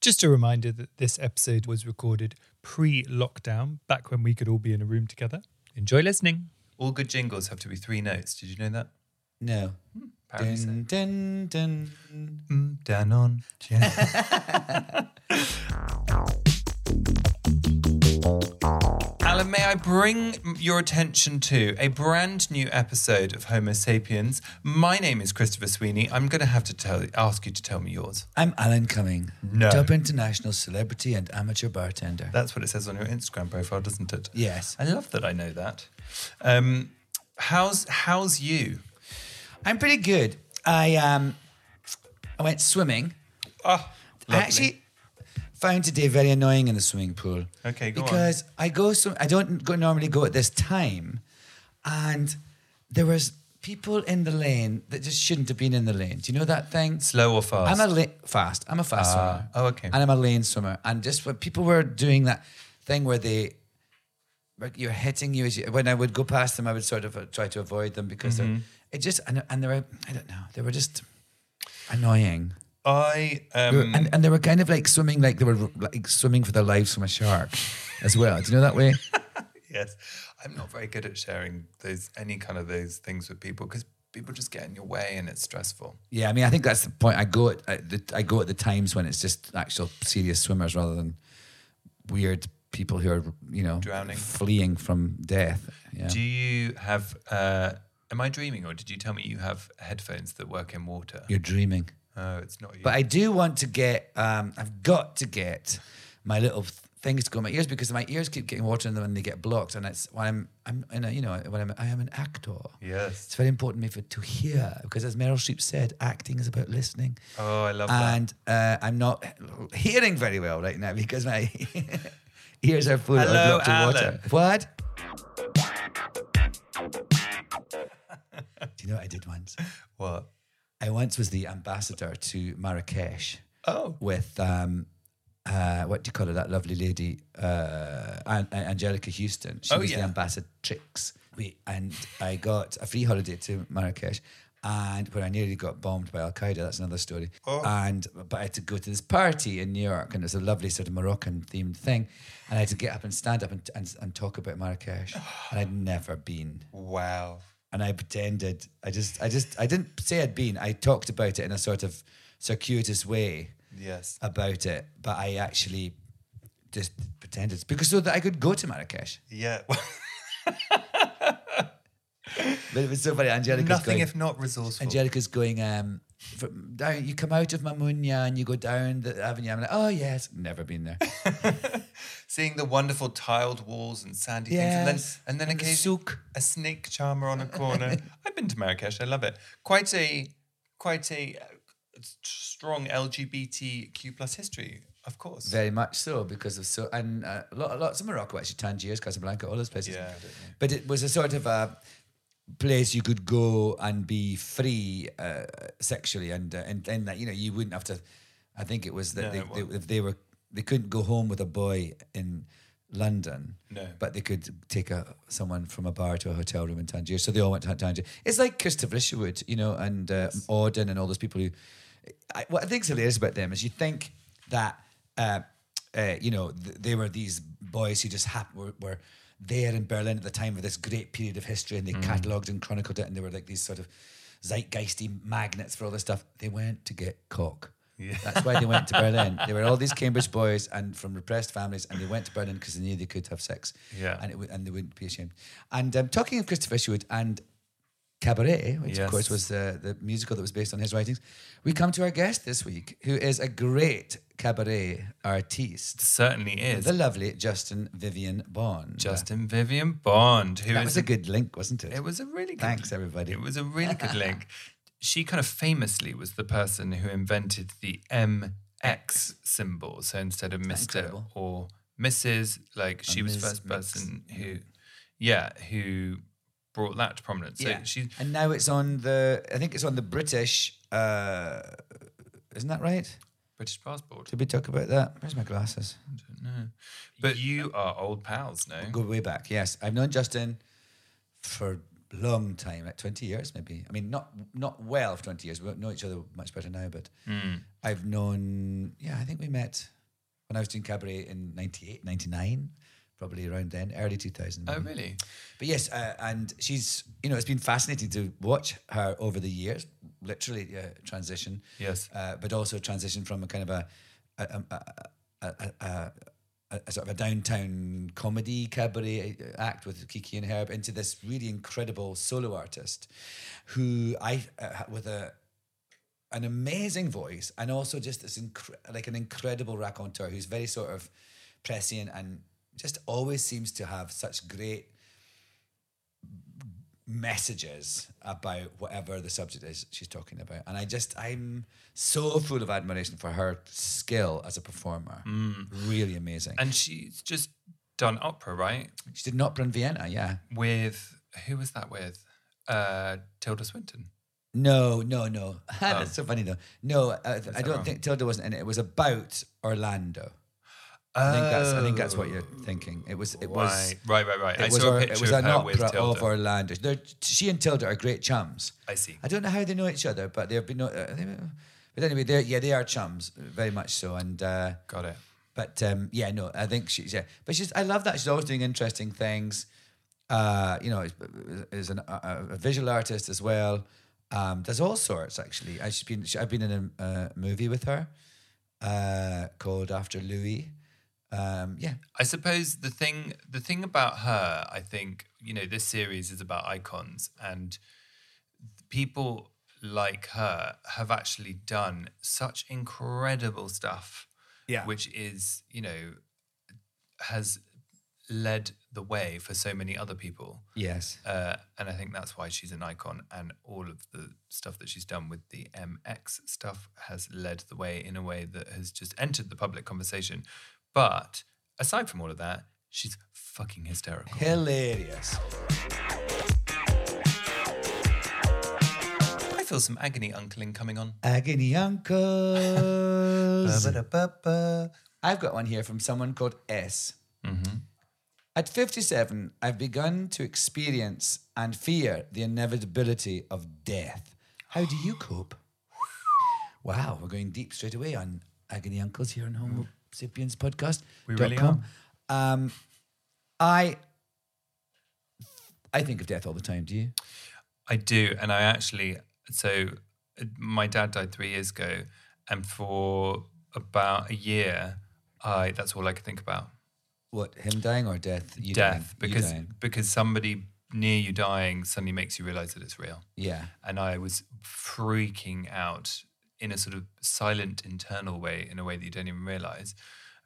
Just a reminder that this episode was recorded pre-lockdown, back when we could all be in a room together. Enjoy listening. All good jingles have to be 3 notes. Did you know that? No. Apparently dun, so. Dun, dun. Down on. Alan, may I bring your attention to a brand new episode of Homo Sapiens. My name is Christopher Sweeney. I'm going to have to ask you to tell me yours. I'm Alan Cumming, Dub International celebrity and amateur bartender. That's what it says on your Instagram profile, doesn't it? Yes. I love that I know that. How's you? I'm pretty good. I went swimming. Oh, lovely. Found today very annoying in the swimming pool. Okay, go on. Because I don't normally go at this time, and there was people in the lane that just shouldn't have been in the lane. Do you know that thing? Slow or fast? Fast. I'm a fast swimmer. Oh, okay. And I'm a lane swimmer. And just when people were doing that thing where you're hitting you. When I would go past them, I would sort of try to avoid them because they were just annoying. And they were kind of like swimming, like they were like swimming for their lives from a shark as well. Do you know that way? Yes. I'm not very good at sharing any kind of things with people because people just get in your way and it's stressful. Yeah, I mean, I think that's the point. I go at the times when it's just actual serious swimmers rather than weird people who are, drowning, fleeing from death. Yeah. Do you have, am I dreaming or did you tell me you have headphones that work in water? You're dreaming. No, it's not you. But I do want to get, I've got to get my little things to go in my ears because my ears keep getting water in them and they get blocked. And it's when I am an actor. Yes. It's very important for me to hear because as Meryl Streep said, acting is about listening. Oh, I love that. And I'm not hearing very well right now because my ears are full of blocked water. What? Do you know what I did once? What? I once was the ambassador to Marrakesh with, what do you call her, that lovely lady, Angelica Houston. She was the ambassadrix. And I got a free holiday to Marrakesh, and when I nearly got bombed by Al-Qaeda, that's another story. Oh. But I had to go to this party in New York, and it's a lovely sort of Moroccan-themed thing, and I had to get up and stand up and talk about Marrakesh, and I'd never been. Wow. And I pretended, I didn't say I'd been. I talked about it in a sort of circuitous way about it. But I actually just pretended. Because so that I could go to Marrakesh. Yeah. But it was so funny. Angelica's nothing going, if not resourceful. Angelica's going, down, you come out of Mamounia and you go down the avenue. I'm like, oh yes, never been there. Seeing the wonderful tiled walls and sandy things. And then occasionally a snake charmer on a corner. I've been to Marrakesh, I love it. Quite a strong LGBTQ plus history, of course. Very much so, and lots of Morocco actually, Tangiers, Casablanca, all those places. Yeah, but it was a sort of a place you could go and be free sexually, and that you wouldn't have to. I think it was that they couldn't go home with a boy in London, but they could take someone from a bar to a hotel room in Tangier. So they all went to Tangier. It's like Christopher Isherwood, and Auden and all those people who. What I think's hilarious about them is you think that they were these boys who just were there in Berlin at the time of this great period of history, and they catalogued and chronicled it, and they were like these sort of zeitgeisty magnets for all this stuff. They went to get cock. Yeah. That's why they went to Berlin. They were all these Cambridge boys and from repressed families, and they went to Berlin because they knew they could have sex. Yeah, and they wouldn't be ashamed. And talking of Christopher Isherwood and Cabaret, which of course was the musical that was based on his writings, we come to our guest this week, who is a great cabaret artiste. Certainly is. The lovely Justin Vivian Bond. Justin Vivian Bond. Who that was a good link, wasn't it? It was a really good link. Thanks, everybody. It was a really good link. She kind of famously was the person who invented the MX symbol. So instead of Mr. or Mrs., like she was the first person who brought that to prominence. So and now it's on the, I think it's on the British, isn't that right? British passport. Did we talk about that? Where's my glasses? I don't know. But you are old pals now. Go way back, yes. I've known Justin for long time, like 20 years maybe. I mean, not well for 20 years. We don't know each other much better now, but I've known, I think we met when I was doing cabaret in 98, 99, probably around then, early 2000. Oh, really? But yes, and she's, it's been fascinating to watch her over the years, literally transition. Yes. But also transition from a kind of a sort of a downtown comedy cabaret act with Kiki and Herb into this really incredible solo artist who with an amazing voice and also just this an incredible raconteur who's very sort of prescient and just always seems to have such great messages about whatever the subject is she's talking about. And I'm so full of admiration for her skill as a performer. Really amazing. And she's just done opera, right? She did an opera in Vienna, yeah. With, who was that with? Tilda Swinton? No. Oh. That's so funny, though. No, I don't think Tilda wasn't in it. It was about Orlando. I think that's what you're thinking. It was right. I saw a picture of her with Tilda. It was an opera of Orlando. She and Tilda are great chums. I see. I don't know how they know each other, but they've been. But anyway, they are chums, very much so. And got it. But I think she's But I love that she's always doing interesting things. Is a visual artist as well. Does all sorts actually. I've been in a movie with her called After Louis. I suppose the thing about her, I think, this series is about icons, and people like her have actually done such incredible stuff, which is, has led the way for so many other people. Yes. And I think that's why she's an icon, and all of the stuff that she's done with the MX stuff has led the way in a way that has just entered the public conversation. But aside from all of that, she's fucking hysterical. Hilarious. I feel some agony uncling coming on. Agony uncles. I've got one here from someone called S. Mm-hmm. At 57, I've begun to experience and fear the inevitability of death. How do you cope? Wow, we're going deep straight away on Agony Uncles here on Homo Sapiens podcast. We really are. I think of death all the time. Do you? I do, and I actually. So, my dad died 3 years ago, and for about a year, that's all I could think about. What, him dying or death? Because somebody near you dying suddenly makes you realise that it's real. Yeah, and I was freaking out. In a sort of silent internal way, in a way that you don't even realise.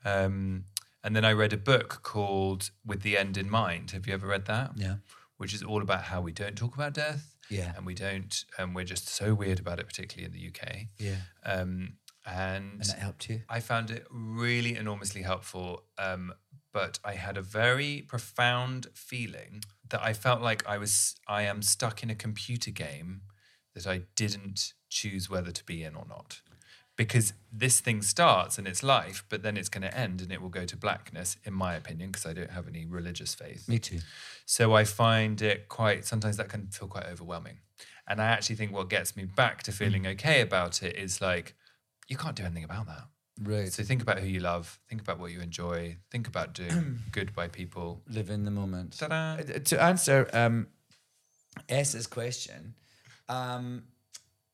And then I read a book called With the End in Mind. Have you ever read that? Yeah. Which is all about how we don't talk about death. Yeah. And we don't, we're just so weird about it, particularly in the UK. Yeah. And that helped you? I found it really enormously helpful. But I had a very profound feeling that I felt like I am stuck in a computer game that I didn't choose whether to be in or not, because this thing starts and it's life, but then it's going to end and it will go to blackness, in my opinion, because I don't have any religious faith. Me too. So I find it quite, sometimes that can feel quite overwhelming. And I actually think what gets me back to feeling okay about it is like, you can't do anything about that. Right. So think about who you love, think about what you enjoy, think about doing good by people. Live in the moment. Ta-da. To answer S's question,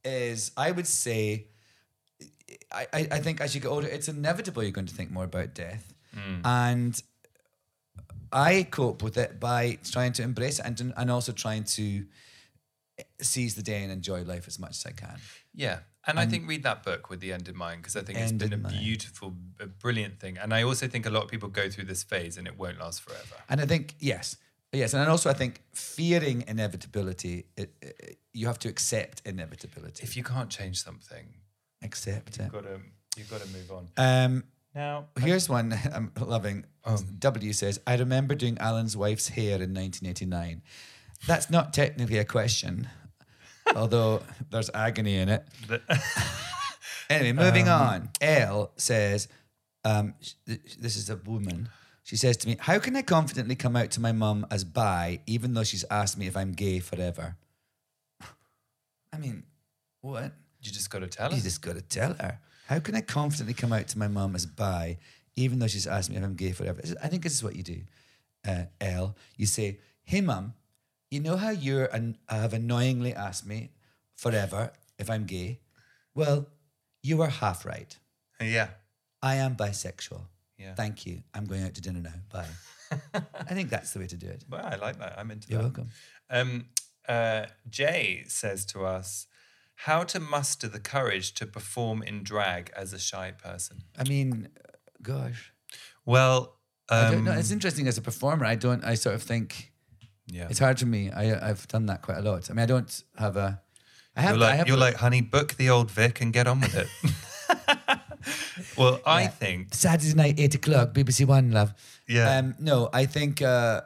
is I would say I think as you get older, it's inevitable you're going to think more about death. Mm. And I cope with it by trying to embrace it and also trying to seize the day and enjoy life as much as I can. Yeah. And I think read that book, With the End in Mind, because I think it's been a beautiful, a brilliant thing. And I also think a lot of people go through this phase and it won't last forever. And I think, yes. And also I think fearing inevitability, you have to accept inevitability. If you can't change something, accept it. You've got to move on. Now, here's one I'm loving. W says, I remember doing Alan's wife's hair in 1989. That's not technically a question. Although there's agony in it. Anyway, moving on. Elle says, this is a woman. She says to me, how can I confidently come out to my mum as bi, even though she's asked me if I'm gay forever? I mean, what? You just got to tell her. You just got to tell her. How can I confidently come out to my mum as bi, even though she's asked me if I'm gay forever? I think this is what you do, Elle. You say, hey, mum, you know how you have annoyingly asked me forever if I'm gay? Well, you are half right. Yeah. I am bisexual. Yeah. Thank you. I'm going out to dinner now. Bye. I think that's the way to do it. Well, I like that. I'm into that. You're welcome. Jay says to us, how to muster the courage to perform in drag as a shy person. I mean, gosh. Well. I don't know. It's interesting as a performer. I sort of think... Yeah. It's hard for me. I've done that quite a lot. I mean, I don't have a... You're like, honey, book the old Vic and get on with it. Well, yeah. I think... Saturday night, 8:00, BBC One, love. Yeah. No, I think... gosh,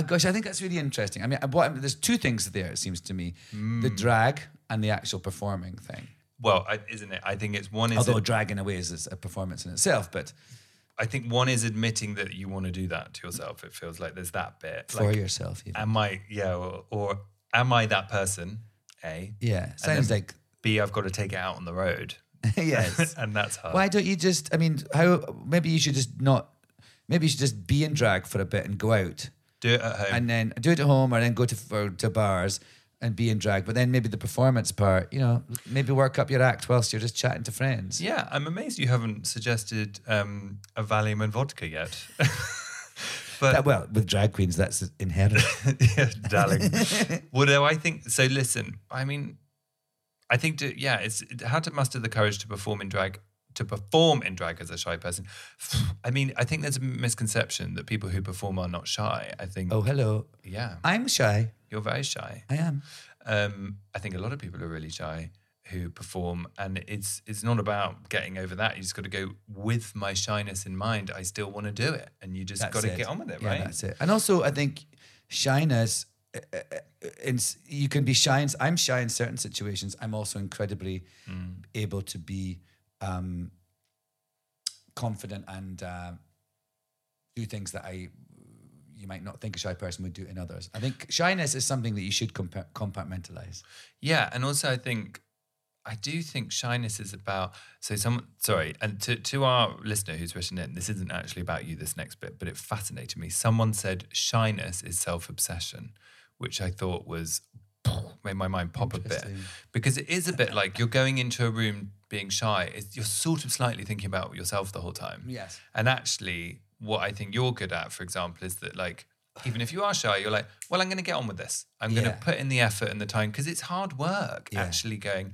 I think that's really interesting. I mean, there's two things there, it seems to me. The drag and the actual performing thing. Well, isn't it? I think it's one... Although drag in a way is a performance in itself, but... I think one is admitting that you want to do that to yourself. It feels like there's that bit. For like, yourself, even. Or am I that person, A? Yeah, sounds like... B, I've got to take it out on the road. Yes. And that's hard. Why don't you just, maybe you should just be in drag for a bit and go out. Do it at home. And then do it at home or then go to bars and be in drag. But then maybe the performance part, maybe work up your act whilst you're just chatting to friends. Yeah, I'm amazed you haven't suggested a Valium and vodka yet. But with drag queens, that's inherent. Yeah, darling. Although I think, so listen, I mean, I think, it's how to muster the courage to perform in drag. To perform in drag as a shy person. I mean, I think there's a misconception that people who perform are not shy. I think... Oh, hello. Yeah. I'm shy. You're very shy. I am. I think a lot of people are really shy who perform, and it's not about getting over that. You just got to go, with my shyness in mind, I still want to do it. And you just got to get on with it, right? Yeah, that's it. And also, I think shyness... you can be shy. I'm shy in certain situations. I'm also incredibly able to be... confident and do things that you might not think a shy person would do in others. I think shyness is something that you should compartmentalize. Yeah, and also I do think shyness is about... and to our listener who's written in, this isn't actually about you, this next bit, but it fascinated me. Someone said shyness is self-obsession, which I thought was... made my mind pop a bit. Because it is a bit like you're going into a room being shy. You're sort of slightly thinking about yourself the whole time. Yes. And actually, what I think you're good at, for example, is that like, even if you are shy, you're like, well, I'm going to get on with this. I'm going to put in the effort and the time because it's hard work actually going,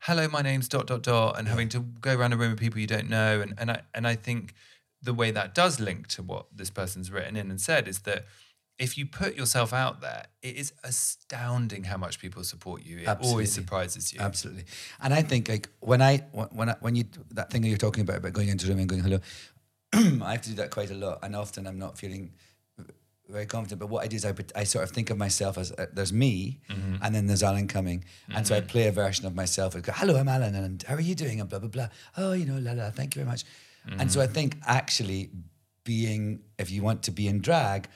hello, my name's ... and having to go around a room of people you don't know. And I think the way that does link to what this person's written in and said is that if you put yourself out there, it is astounding how much people support you. It always surprises you. Absolutely. And I think like when you that thing that you're talking about going into a room and going, hello, I have to do that quite a lot. And often I'm not feeling very confident. But what I do is I sort of think of myself as there's me and then there's Alan Cumming. Mm-hmm. And so I play a version of myself. I go, hello, I'm Alan. And how are you doing? And blah, blah, blah. Oh, thank you very much. Mm-hmm. And so I think actually if you want to be in drag,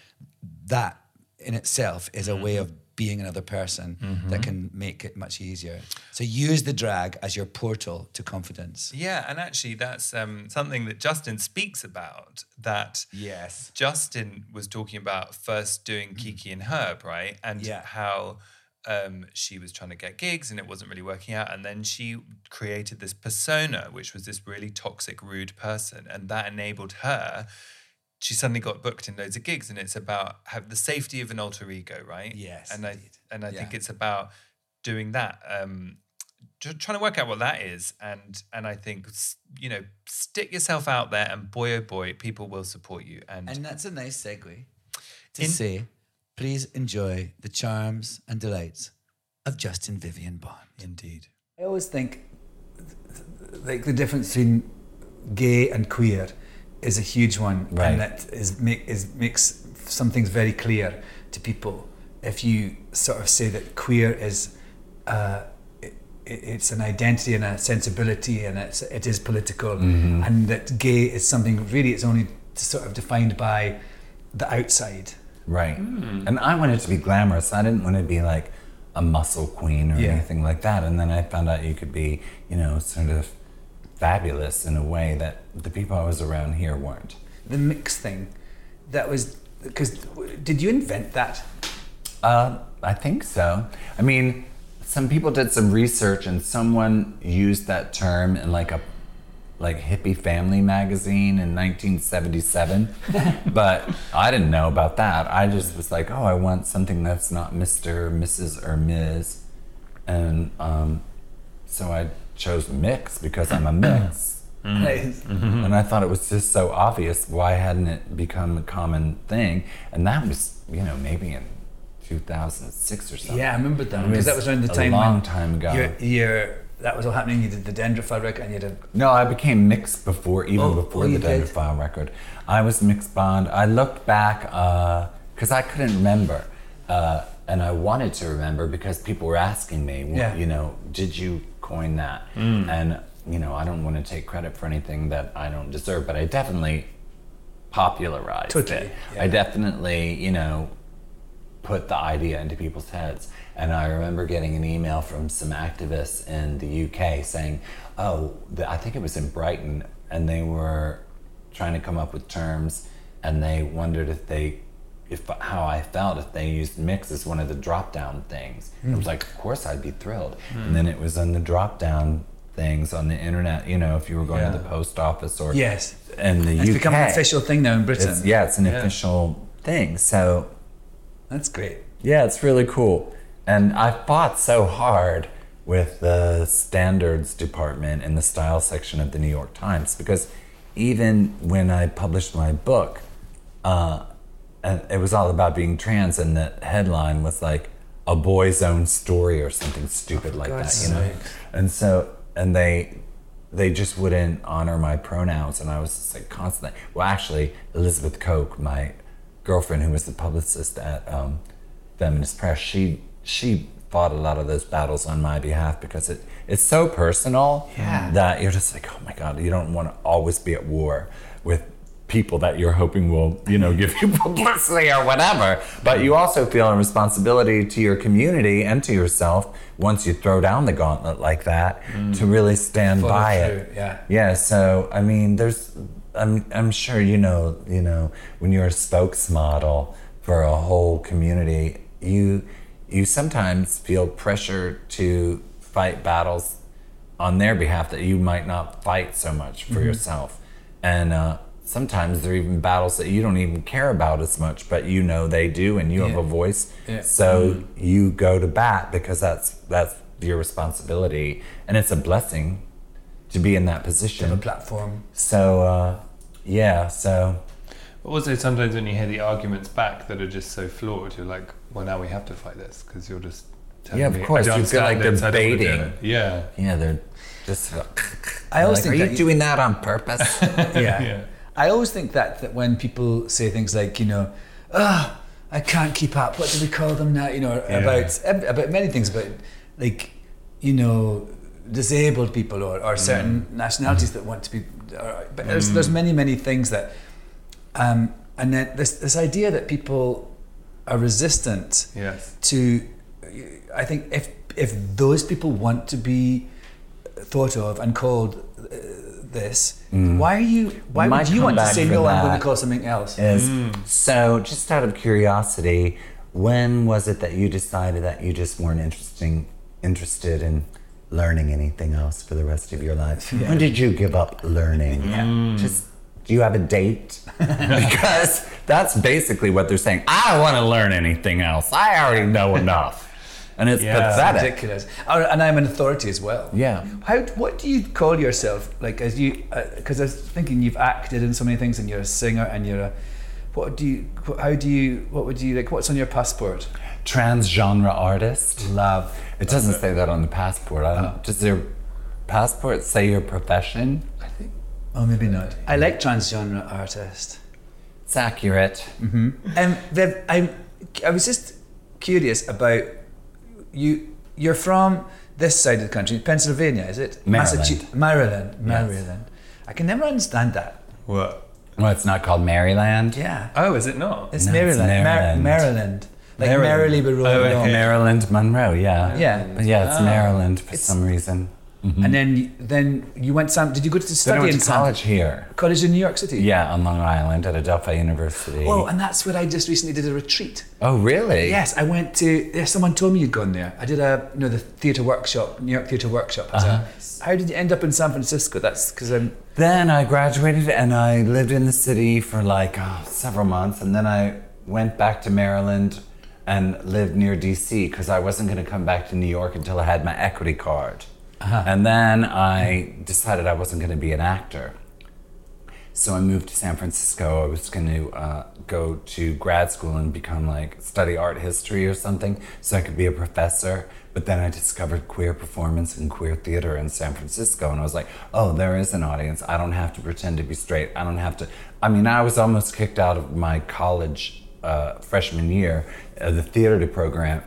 that in itself is a way of being another person that can make it much easier. So use the drag as your portal to confidence. Yeah, and actually that's something that Justin speaks about, that yes. Justin was talking about first doing Kiki and Herb, right? And how she was trying to get gigs and it wasn't really working out. And then she created this persona, which was this really toxic, rude person. And that enabled her, she suddenly got booked in loads of gigs. And it's about the safety of an alter ego, right? Yes. And I think it's about doing that, trying to work out what that is. And I think, you know, stick yourself out there and boy, oh boy, people will support you. And that's a nice segue to say, please enjoy the charms and delights of Justin Vivian Bond. Indeed. I always think, like, the difference between gay and queer is a huge one. Right. And that makes some things very clear to people. If you sort of say that queer is, it's an identity and a sensibility and it is political, mm-hmm. and that gay is something really it's only sort of defined by the outside. Right. Mm. And I wanted to be glamorous. I didn't want to be like a muscle queen or anything like that. And then I found out you could be, you know, sort of fabulous in a way that the people I was around here weren't. The mix thing, that was, because did you invent that? I think so. I mean, some people did some research and someone used that term in like a hippie family magazine in 1977, but I didn't know about that. I just was like, oh, I want something that's not Mr., Mrs. or Ms. And so I chose mix because I'm a mix. Mm-hmm. And I thought it was just so obvious. Why hadn't it become a common thing? And that was, you know, maybe in 2006 or something. Yeah, I remember that because that was around the time a long time ago. That was all happening. You did the Dendrophile record, and you did. No, I became mixed before the Dendrophile record. I was mixed Bond. I looked back because I couldn't remember, and I wanted to remember because people were asking me, well, you know, did you coin that? Mm. And you know, I don't want to take credit for anything that I don't deserve, but I definitely popularized it. Yeah. I definitely, you know, put the idea into people's heads. And I remember getting an email from some activists in the UK saying, oh, I think it was in Brighton, and they were trying to come up with terms, and they wondered how I felt if they used mix as one of the drop-down things. Mm. I was like, of course I'd be thrilled. Mm. And then it was on the drop-down things on the internet, you know, if you were going to the post office or... Yes. And it's become an official thing now in Britain. It's an official thing, so... That's great. Yeah, it's really cool. And I fought so hard with the standards department and the style section of the New York Times, because even when I published my book, it was all about being trans, and the headline was like, a boy's own story or something stupid like that, you know? And so, and they just wouldn't honor my pronouns, and I was just like constantly, well, actually, Elizabeth Koch, my girlfriend who was the publicist at Feminist Press, she fought a lot of those battles on my behalf because it's so personal that you're just like, oh my God, you don't want to always be at war with people that you're hoping will, you know, give you publicity or whatever. But you also feel a responsibility to your community and to yourself once you throw down the gauntlet like that to really stand by it. Yeah, so I mean, I'm sure you know when you're a spokesmodel for a whole community, you sometimes feel pressure to fight battles on their behalf that you might not fight so much for yourself, and sometimes there are even battles that you don't even care about as much, but you know they do, and you have a voice, so you go to bat because that's your responsibility, and it's a blessing to be in that position. To have a platform. So, so. Also, sometimes when you hear the arguments back that are just so flawed, you're like, well, now we have to fight this, because you're just telling me. Yeah, of course, you feel like they're baiting. Yeah. Yeah, they're just... I always think, are you doing that on purpose? Yeah. I always think that when people say things like, you know, I can't keep up, what do we call them now? You know, about many things, about, like, you know, disabled people or certain nationalities that want to be, but there's many things that, and then this idea that people are resistant to, I think if those people want to be thought of and called this, why would you want to say no? I'm going to call something else. So just out of curiosity, When was it that you decided that you just weren't interested in learning anything else for the rest of your life? Yeah. When did you give up learning? Yeah. Just, do you have a date? Because that's basically what they're saying. I don't want to learn anything else. I already know enough. And it's pathetic. It's ridiculous. And I'm an authority as well. Yeah. What do you call yourself? Like, as you, because I was thinking you've acted in so many things, and you're a singer, and you're a, what's on your passport? Transgenre artist. Love. It doesn't say that on the passport. I don't, does your passport say your profession? I think. Oh, maybe not. I like transgenre artist. It's accurate. Mm-hmm. I was just curious about you. You're from this side of the country, Pennsylvania, is it? Maryland. I can never understand that. What? Well, it's not called Maryland. Yeah. Oh, is it not? It's Maryland. It's Maryland. Maryland. Like Maryland. Maryland Monroe, yeah. Yeah. But yeah, it's Maryland for some reason. Mm-hmm. And then you went, did you go to study in college here? College in New York City? Yeah, on Long Island at Adelphi University. Oh, and that's where I just recently did a retreat. Oh, really? Yes, I went to, someone told me you'd gone there. I did the theatre workshop, New York theatre workshop. Uh-huh. How did you end up in San Francisco? That's because I'm... Then I graduated and I lived in the city for several months, and then I went back to Maryland and lived near DC because I wasn't going to come back to New York until I had my equity card. Uh-huh. And then I decided I wasn't going to be an actor. So I moved to San Francisco. I was going to go to grad school and study art history or something so I could be a professor. But then I discovered queer performance and queer theater in San Francisco. And I was like, oh, there is an audience. I don't have to pretend to be straight. I don't have to. I mean, I was almost kicked out of my college freshman year. The theater program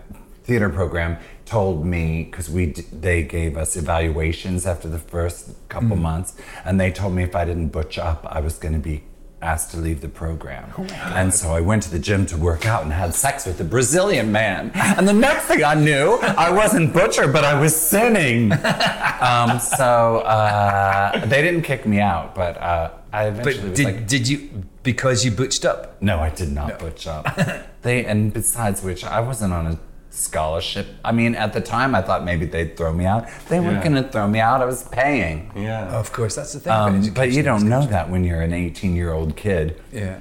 told me, because they gave us evaluations after the first couple months, and they told me if I didn't butch up, I was going to be asked to leave the program. Oh, and so I went to the gym to work out and had sex with a Brazilian man. And the next thing I knew, I wasn't butcher, but I was sinning. They didn't kick me out, but I eventually did you, because you butched up? No, I did not butch up. And besides which, I wasn't on a scholarship. I mean, at the time, I thought maybe they'd throw me out. They weren't going to throw me out. I was paying. Yeah, of course, that's the thing. But you don't know that when you're an 18-year-old kid. Yeah.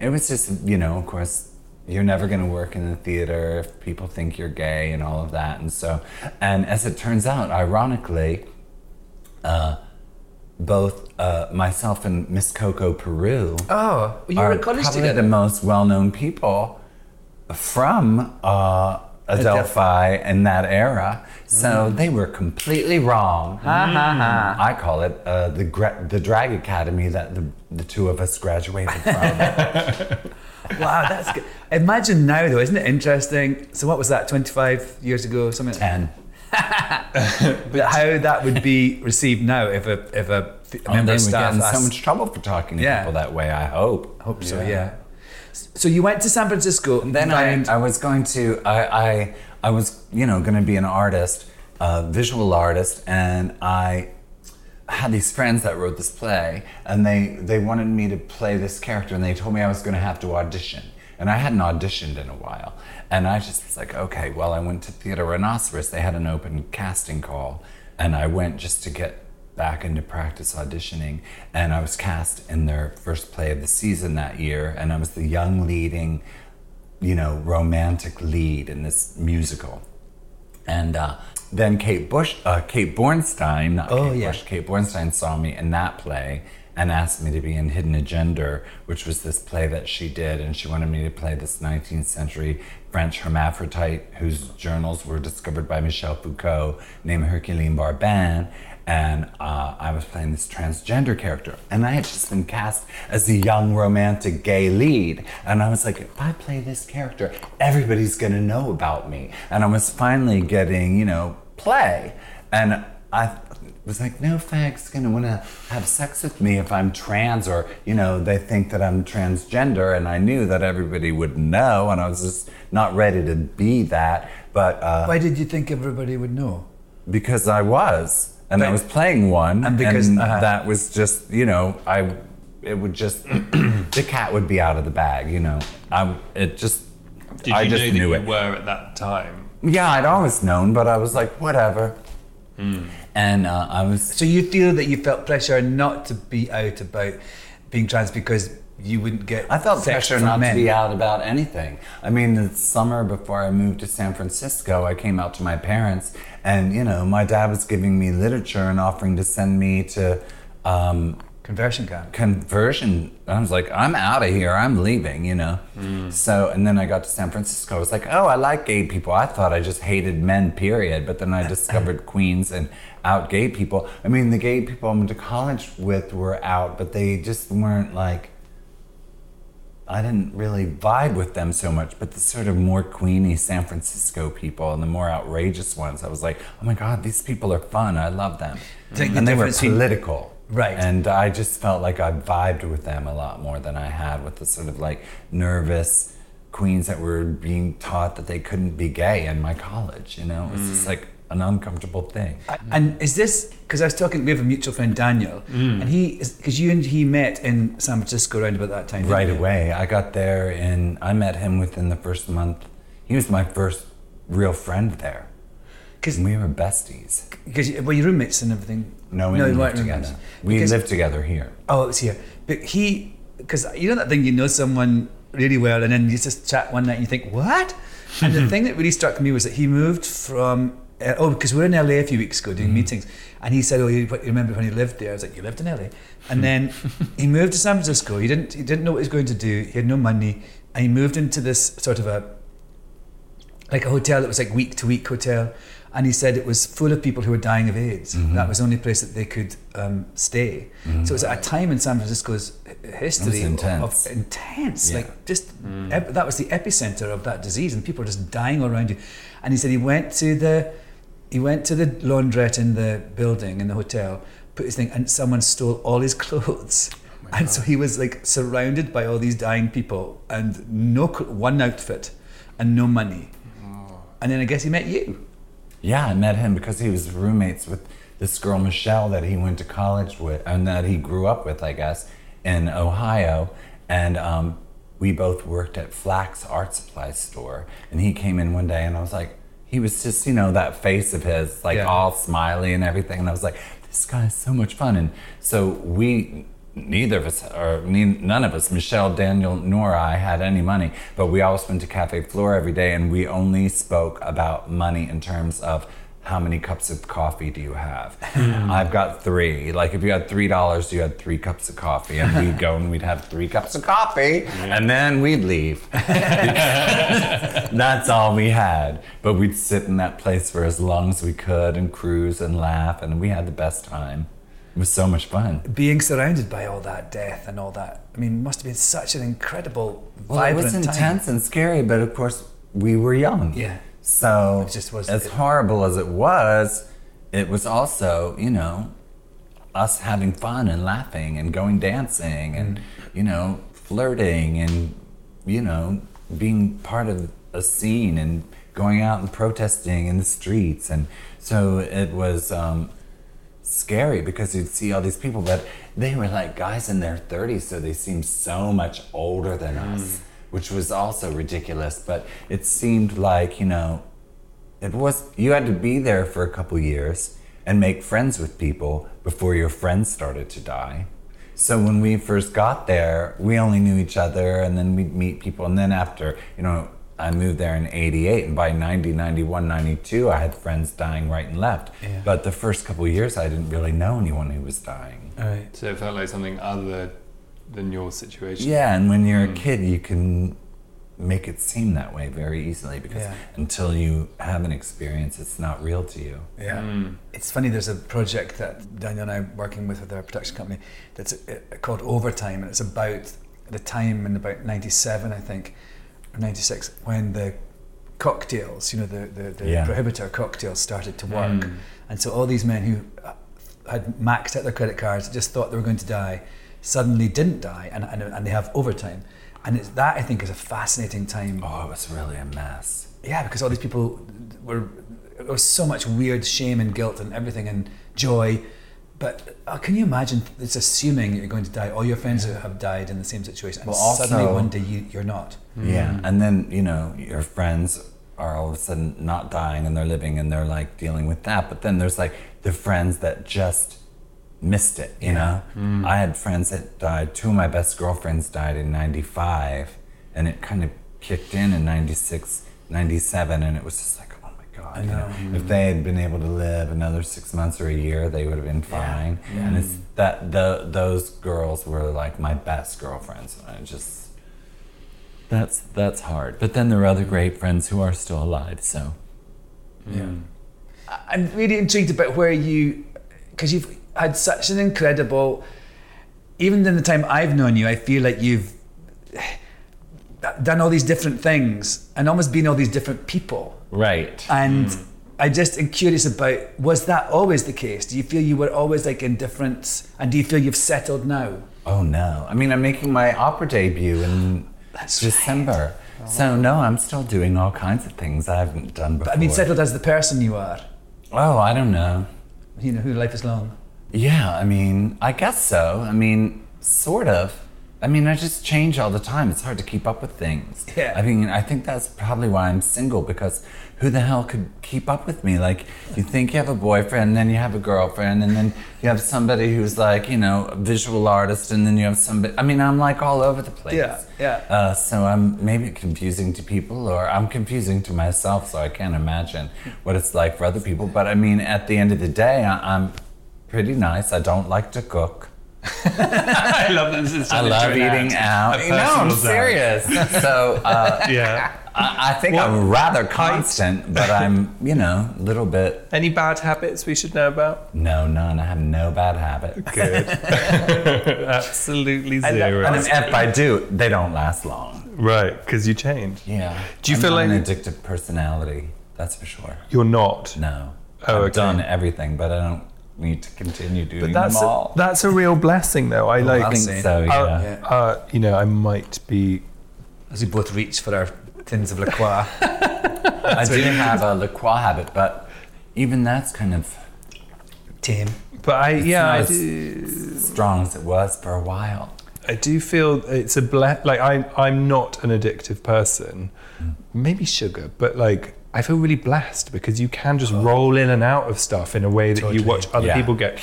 It was just, of course, you're never going to work in the theater if people think you're gay and all of that. And so, and as it turns out, ironically, both myself and Miss Coco Peru are probably the most well-known people from Adelphi in that era, so they were completely wrong. Ha, ha, ha. I call it the drag academy that the two of us graduated from. Wow, that's good. Imagine now, though, isn't it interesting? So what was that, 25 years ago, something? 10. But how that would be received now if a member of staff would get in so much trouble for talking to people that way, I hope. I hope so, yeah. So you went to San Francisco, and then I was going to I was going to be an artist, a visual artist, and I had these friends that wrote this play, and they wanted me to play this character, and they told me I was going to have to audition, and I hadn't auditioned in a while, and I just was like, okay, well, I went to Theatre Rhinoceros. They had an open casting call, and I went just to get back into practice auditioning, and I was cast in their first play of the season that year, and I was the young leading, romantic lead in this musical. And then Kate Bornstein saw me in that play and asked me to be in Hidden Agenda, which was this play that she did, and she wanted me to play this 19th century French hermaphrodite whose journals were discovered by Michel Foucault, named Herculine Barbin, and I was playing this transgender character. And I had just been cast as a young, romantic, gay lead. And I was like, if I play this character, everybody's gonna know about me. And I was finally getting, play. And I was like, no fag's gonna wanna have sex with me if I'm trans, or, they think that I'm transgender. And I knew that everybody would know, and I was just not ready to be that. But why did you think everybody would know? Because I was. And I was playing one, and that was just, it would just, the cat would be out of the bag. It just I just knew it. You were at that time? Yeah, I'd always known, but I was like, whatever. Mm. And I was. So you feel that you felt pressure not to be out about being trans because you wouldn't get. I felt pressure not to be out about anything. I mean, the summer before I moved to San Francisco, I came out to my parents, and you know, my dad was giving me literature and offering to send me to conversion camp. I was like, I'm out of here. I'm leaving. You know. Mm. So, and then I got to San Francisco. I was like, oh, I like gay people. I thought I just hated men, period. But then I discovered Queens and out gay people. I mean, the gay people I went to college with were out, but they just weren't like. I didn't really vibe with them so much, but the sort of more Queenie San Francisco people and the more outrageous ones, I was like, oh my God, these people are fun. I love them. Mm-hmm. And they were political. Right. And I just felt like I vibed with them a lot more than I had with the sort of like nervous Queens that were being taught that they couldn't be gay in my college, you know? It was just like an uncomfortable thing. And is this, because I was talking, we have a mutual friend, Daniel, and he, because you and he met in San Francisco around about that time. Right away. I got there and I met him within the first month. He was my first real friend there. Because we were besties. Because were you roommates and everything? No, we didn't live together. We lived together here. Oh, it was here. But he, because you know that thing, you know someone really well and then you just chat one night and you think, what? And the thing that really struck me was that he moved from, because we were in LA a few weeks ago doing meetings, and he said, "Oh, you remember when you lived there?" I was like, "You lived in LA," and then he moved to San Francisco. He didn't know what he was going to do. He had no money, and he moved into this sort of a hotel that was like week to week hotel, and he said it was full of people who were dying of AIDS. Mm-hmm. That was the only place that they could stay. Mm-hmm. So it was at a time in San Francisco's history intense, yeah. Like just that was the epicenter of that disease, and people were just dying all around you. And he said he went to the. He went to the laundrette in the building, in the hotel, put his thing, and someone stole all his clothes. Oh and God. So he was like surrounded by all these dying people and one outfit and no money. Oh. And then I guess he met you. Yeah, I met him because he was roommates with this girl, Michelle, that he went to college with and that he grew up with, I guess, in Ohio. And we both worked at Flack's art supply store. And he came in one day and I was like, he was just, you know, that face of his, like all smiley and everything. And I was like, this guy is so much fun. And so none of us, Michelle, Daniel, nor I, had any money. But we always went to Cafe Fleur every day. And we only spoke about money in terms of how many cups of coffee do you have? I've got 3. Like if you had $3, you had 3 cups of coffee. And we'd go and we'd have 3 cups of coffee and then we'd leave. That's all we had. But we'd sit in that place for as long as we could and cruise and laugh. And we had the best time. It was so much fun. Being surrounded by all that death and all that, I mean, must have been such an incredible, vibrant time. It was intense and scary, but of course we were young. Yeah. So, as horrible as it was also, you know, us having fun and laughing and going dancing and, you know, flirting and, you know, being part of a scene and going out and protesting in the streets. And so it was scary because you'd see all these people, but they were like guys in their 30s, so they seemed so much older than us. Which was also ridiculous, but it seemed like, you know, it was, you had to be there for a couple years and make friends with people before your friends started to die. So when we first got there, we only knew each other and then we'd meet people. And then after, you know, I moved there in 88 and by 90, 91, 92, I had friends dying right and left. Yeah. But the first couple of years, I didn't really know anyone who was dying. All right. So it felt like something other than your situation. Yeah, and when you're a kid, you can make it seem that way very easily because until you have an experience, it's not real to you. Yeah. It's funny, there's a project that Daniel and I are working with our production company that's called Overtime, and it's about the time in about 97, I think, or 96, when the cocktails, you know, the prohibitor cocktails started to work. And so all these men who had maxed out their credit cards, just thought they were going to die, suddenly didn't die, and they have overtime. And it's that, I think, is a fascinating time. Oh, it was really a mess. Yeah, because all these people there was so much weird shame and guilt and everything and joy But can you imagine? It's assuming you're going to die. All your friends have died in the same situation, and suddenly one day you're not. Mm. Yeah, and then your friends are all of a sudden not dying, and they're living, and they're like dealing with that. But then there's like the friends that just missed it. You know, I had friends that died. Two of my best girlfriends died in '95, and it kind of kicked in '96, '97, and it was just like. God, if they had been able to live another 6 months or a year, they would have been fine. Yeah. Yeah. And it's that those girls were like my best girlfriends. And I just that's hard. But then there are other great friends who are still alive. So yeah, I'm really intrigued about where because you've had such an incredible. Even in the time I've known you, I feel like you've done all these different things and almost been all these different people. Right. And I just am curious about, was that always the case? Do you feel you were always like indifferent, and do you feel you've settled now? Oh no, I mean, I'm making my opera debut in December. Right. So no, I'm still doing all kinds of things I haven't done before. But I mean, settled as the person you are. Oh, I don't know. You know, life is long. Yeah, I mean, I guess so. I mean, sort of. I mean, I just change all the time. It's hard to keep up with things. Yeah. I mean, I think that's probably why I'm single, because who the hell could keep up with me? Like, you think you have a boyfriend, and then you have a girlfriend, and then you have somebody who's like, a visual artist, and then you have somebody. I mean, I'm like all over the place. Yeah, yeah. So I'm maybe confusing to people, or I'm confusing to myself, so I can't imagine what it's like for other people. But I mean, at the end of the day, I'm pretty nice. I don't like to cook. I love this. I love eating out. I'm serious. So yeah, I think I'm rather constant, but I'm a little bit. Any bad habits we should know about? No, none. I have no bad habits. Good. Absolutely zero. And if I do, they don't last long. Right, because you change. Yeah. Do you feel like an addictive personality? That's for sure. You're not. No. Oh, I've done everything, but I don't. Need to continue doing them all. That's a real blessing, though. I think so. Yeah. I might be. As we both reach for our tins of La Croix. I do have a La Croix habit, but even that's kind of tame. But it's not as strong as it was for a while. I do feel it's a I'm not an addictive person. Mm. Maybe sugar, but like. I feel really blessed because you can just roll in and out of stuff in a way that totally. You watch other people get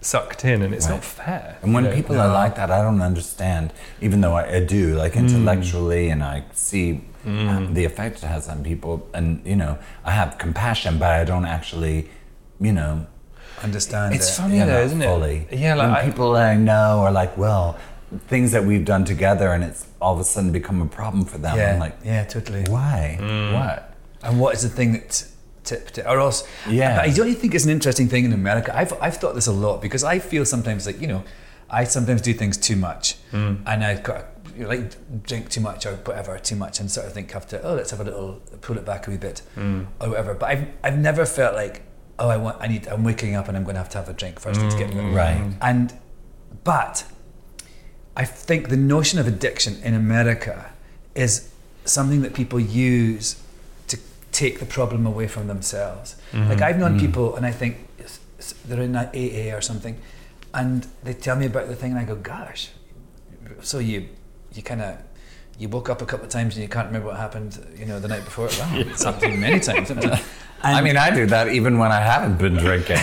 sucked in, and it's not fair. And when people are like that, I don't understand, even though I do, like intellectually, and I see the effect it has on people. And, I have compassion, but I don't actually, understand it. It's funny though, isn't it? Fully. Yeah, like when people I know are like, well, things that we've done together, and it's all of a sudden become a problem for them. Yeah, I'm like, yeah, totally. Why? What? And what is the thing that tipped it? Or else, I don't think it's an interesting thing in America. I've thought this a lot, because I feel sometimes like, I sometimes do things too much. Mm. And I drink too much or whatever, too much, and sort of think let's have a little, pull it back a wee bit or whatever. But I've never felt like, I'm waking up and I'm going to have a drink first to get rid of it. Right. But I think the notion of addiction in America is something that people use take the problem away from themselves. Mm-hmm. Like I've known people, and I think they're in AA or something, and they tell me about the thing, and I go, gosh, so you kind of, you woke up a couple of times and you can't remember what happened, the night before. Wow, it's happened many times. Isn't it? I mean, I do that even when I haven't been drinking.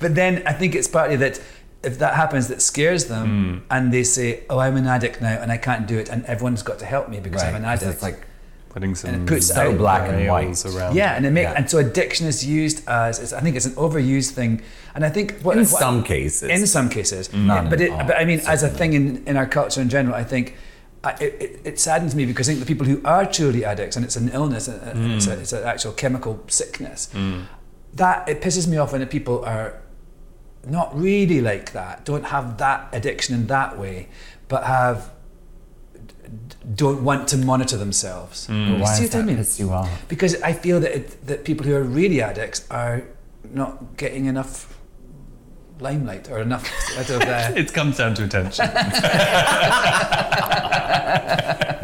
But then I think it's partly that if that happens, that scares them and they say, I'm an addict now and I can't do it, and everyone's got to help me because I'm an addict. It's like, and it puts so black and white around. Yeah, and it makes and so addiction is used as I think it's an overused thing, and I think in some cases, but I mean, as a thing in our culture in general, I think it saddens me, because I think the people who are truly addicts, and it's an illness, and it's an actual chemical sickness, that it pisses me off when the people are not really like that, don't have that addiction in that way, but don't want to monitor themselves. Mm. Why does that piss you off? Because I feel that that people who are really addicts are not getting enough limelight or enough out of that. It comes down to attention.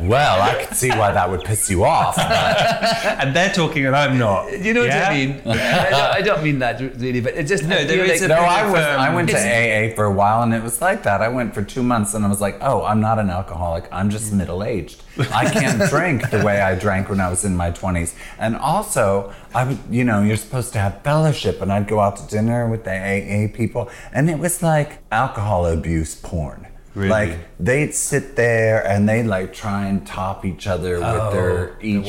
well, I can see why that would piss you off. And they're talking and I'm not. You know what I mean? I don't mean that really, but it just... I went to AA for a while and it was like that. I went for 2 months and I was like, oh, I'm not an alcoholic. I'm just middle-aged. I can't drink the way I drank when I was in my 20s. And also, I would, you know, you're supposed to have fellowship, and I'd go out to dinner with the AA people, and it was like alcohol abuse porn. Really? Like, they'd sit there and they'd like try and top each other with their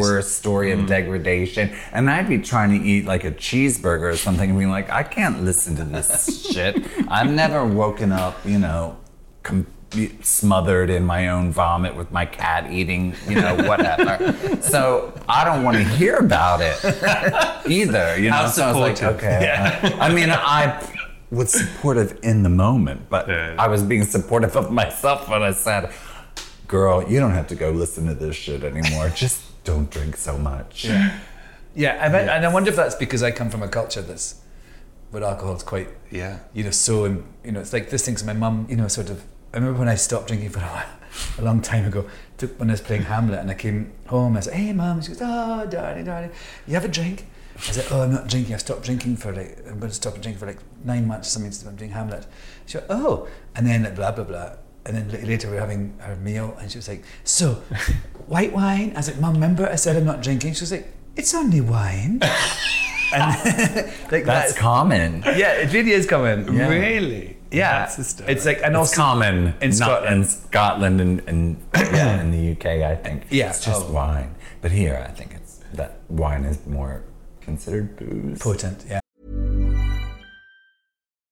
worst story of degradation. And I'd be trying to eat like a cheeseburger or something and being like, I can't listen to this shit. I've never woken up, you know, smothered in my own vomit with my cat eating, you know, whatever. So I don't want to hear about it either, you know. So I was like, okay. Yeah. I mean, I was supportive in the moment, but I was being supportive of myself when I said, girl, you don't have to go listen to this shit anymore. Just don't drink so much. And I wonder if that's because I come from a culture that's, but alcohol's quite, you know, so, you know, it's like this thing's my mum, you know, sort of. I remember when I stopped drinking for a long time ago, when I was playing Hamlet and I came home, I said, hey, Mum. She goes, oh, darling, you have a drink? I said, oh, I'm not drinking. I stopped drinking for like, I'm going to stop drinking for like 9 months or something, so I'm doing Hamlet. She went, oh, and then like, blah, blah, blah. And then later we were having her meal and she was like, so, white wine? I was like, Mum, remember I said I'm not drinking? She was like, it's only wine. And like, that's common. Yeah, it really is common. Yeah. Really? Yeah, it's like, and also it's common in Scotland, and in the UK, I think. Yeah, it's just wine. But here, I think it's that wine is more considered booze. Potent, yeah.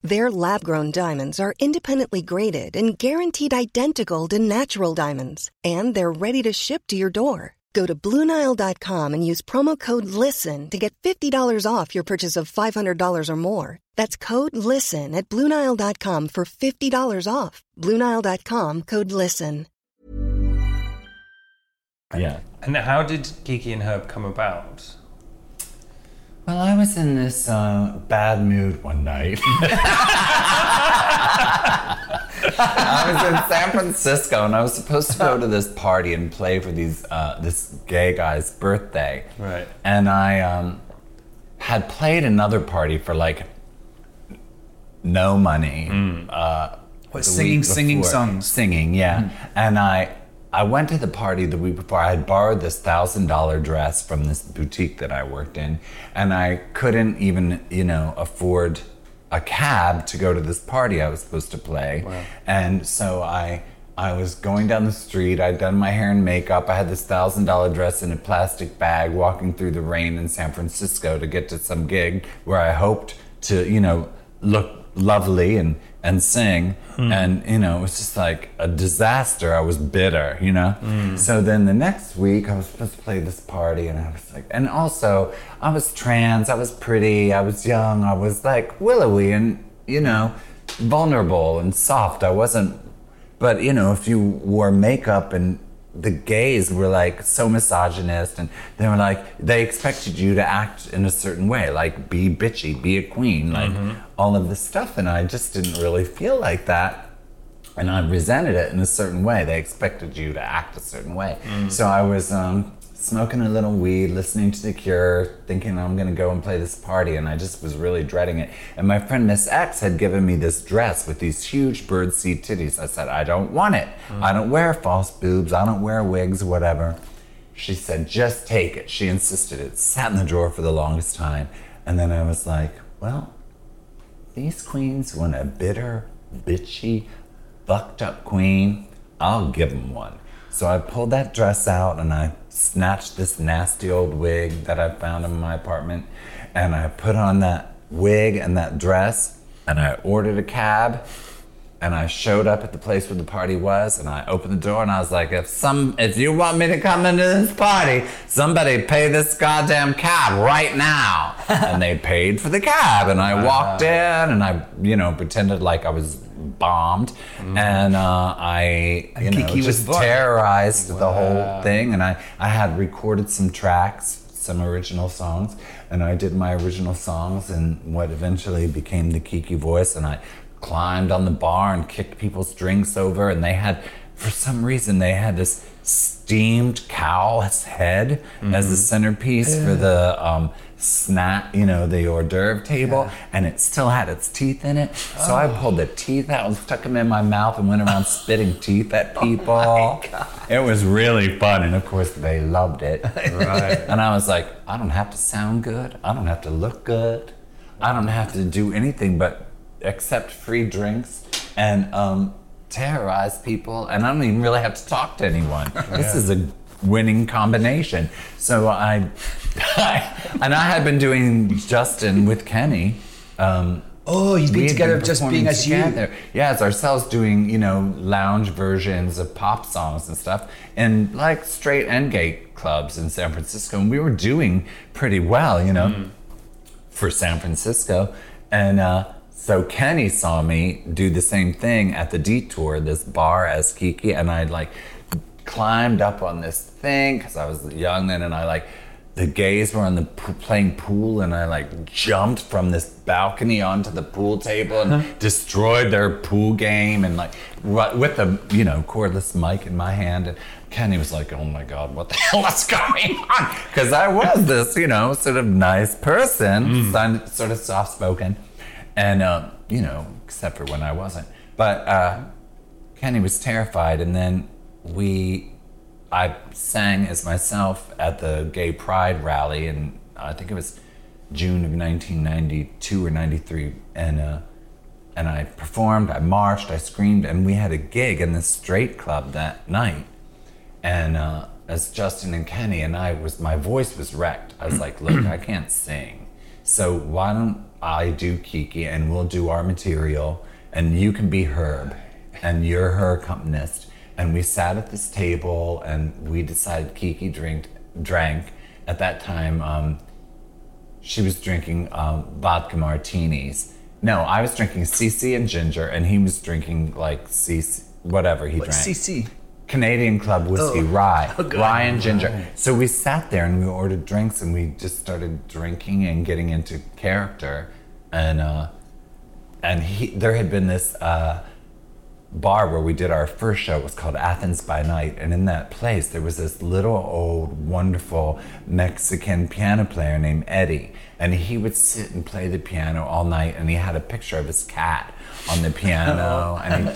Their lab-grown diamonds are independently graded and guaranteed identical to natural diamonds. And they're ready to ship to your door. Go to BlueNile.com and use promo code LISTEN to get $50 off your purchase of $500 or more. That's code LISTEN at BlueNile.com for $50 off. BlueNile.com, code LISTEN. Yeah. And how did Kiki and Herb come about? Well, I was in this bad mood one night. I was in San Francisco and I was supposed to go to this party and play for these this gay guy's birthday. Right. And I had played another party for like no money. Singing songs. Singing, yeah. Mm. And I went to the party the week before. I had borrowed this $1,000 dress from this boutique that I worked in, and I couldn't even, you know, afford a cab to go to this party I was supposed to play. Wow. And so I was going down the street. I'd done my hair and makeup. I had this $1,000 dress in a plastic bag, walking through the rain in San Francisco to get to some gig where I hoped to, you know, look lovely and sing. And, you know, it was just like a disaster. I was bitter, you know? So then the next week I was supposed to play this party and I was like, and also I was trans, I was pretty, I was young, I was like willowy and, you know, vulnerable and soft. I wasn't, but you know, if you wore makeup and the gays were like so misogynist and they were like, they expected you to act in a certain way, like be bitchy, be a queen, like all of this stuff. And I just didn't really feel like that. And I resented it in a certain way. They expected you to act a certain way. So I was smoking a little weed, listening to The Cure, thinking I'm gonna go and play this party. And I just was really dreading it. And my friend Miss X had given me this dress with these huge birdseed titties. I said, I don't want it. I don't wear false boobs. I don't wear wigs, whatever. She said, just take it. She insisted. It sat in the drawer for the longest time. And then I was like, well, these queens want a bitter, bitchy, fucked up queen. I'll give them one. So I pulled that dress out and I snatched this nasty old wig that I found in my apartment, and I put on that wig and that dress, and I ordered a cab, and I showed up at the place where the party was, and I opened the door, and I was like, if you want me to come into this party, somebody pay this goddamn cab right now. And they paid for the cab, and I walked in, and I, pretended like I was bombed, and I terrorized the whole thing, and I had recorded some tracks, some original songs, and I did my original songs in what eventually became the Kiki voice, and I climbed on the bar and kicked people's drinks over, and they had, for some reason, they had this steamed cow's head as the centerpiece for the snack, the hors d'oeuvre table, and it still had its teeth in it. So I pulled the teeth out and stuck them in my mouth and went around spitting teeth at people. Oh my God. It was really fun, and of course they loved it. Right. And I was like, I don't have to sound good. I don't have to look good. I don't have to do anything but accept free drinks and terrorize people, and I don't even really have to talk to anyone. This is a winning combination. So I had been doing Justin with Kenny. You've been together just being as you. Yeah, it's ourselves doing, lounge versions of pop songs and stuff in like straight and gay clubs in San Francisco, and we were doing pretty well, for San Francisco. And so Kenny saw me do the same thing at the Detour, this bar as Kiki, and I climbed up on this thing because I was young then, and the gays were on the playing pool, and I jumped from this balcony onto the pool table and destroyed their pool game, and with a cordless mic in my hand, and Kenny was like, "Oh my God, what the hell is going on?" Because I was this sort of nice person, sort of soft spoken. And, except for when I wasn't. But Kenny was terrified. And then I sang as myself at the Gay Pride rally. And I think it was June of 1992 or 93. And I performed, I marched, I screamed. And we had a gig in this straight club that night. And as Justin and Kenny and I, my voice was wrecked. I was like, look, I can't sing. So why don't I do Kiki, and we'll do our material, and you can be Herb, and you're her accompanist. And we sat at this table, and we decided Kiki drank. At that time, she was drinking vodka martinis. No, I was drinking CC and ginger, and he was drinking CC, whatever he drank. CC? Canadian Club whiskey, rye. Oh, rye and ginger. So we sat there and we ordered drinks and we just started drinking and getting into character. And there had been this bar where we did our first show. It was called Athens by Night. And in that place, there was this little old, wonderful Mexican piano player named Eddie. And he would sit and play the piano all night, and he had a picture of his cat on the piano, and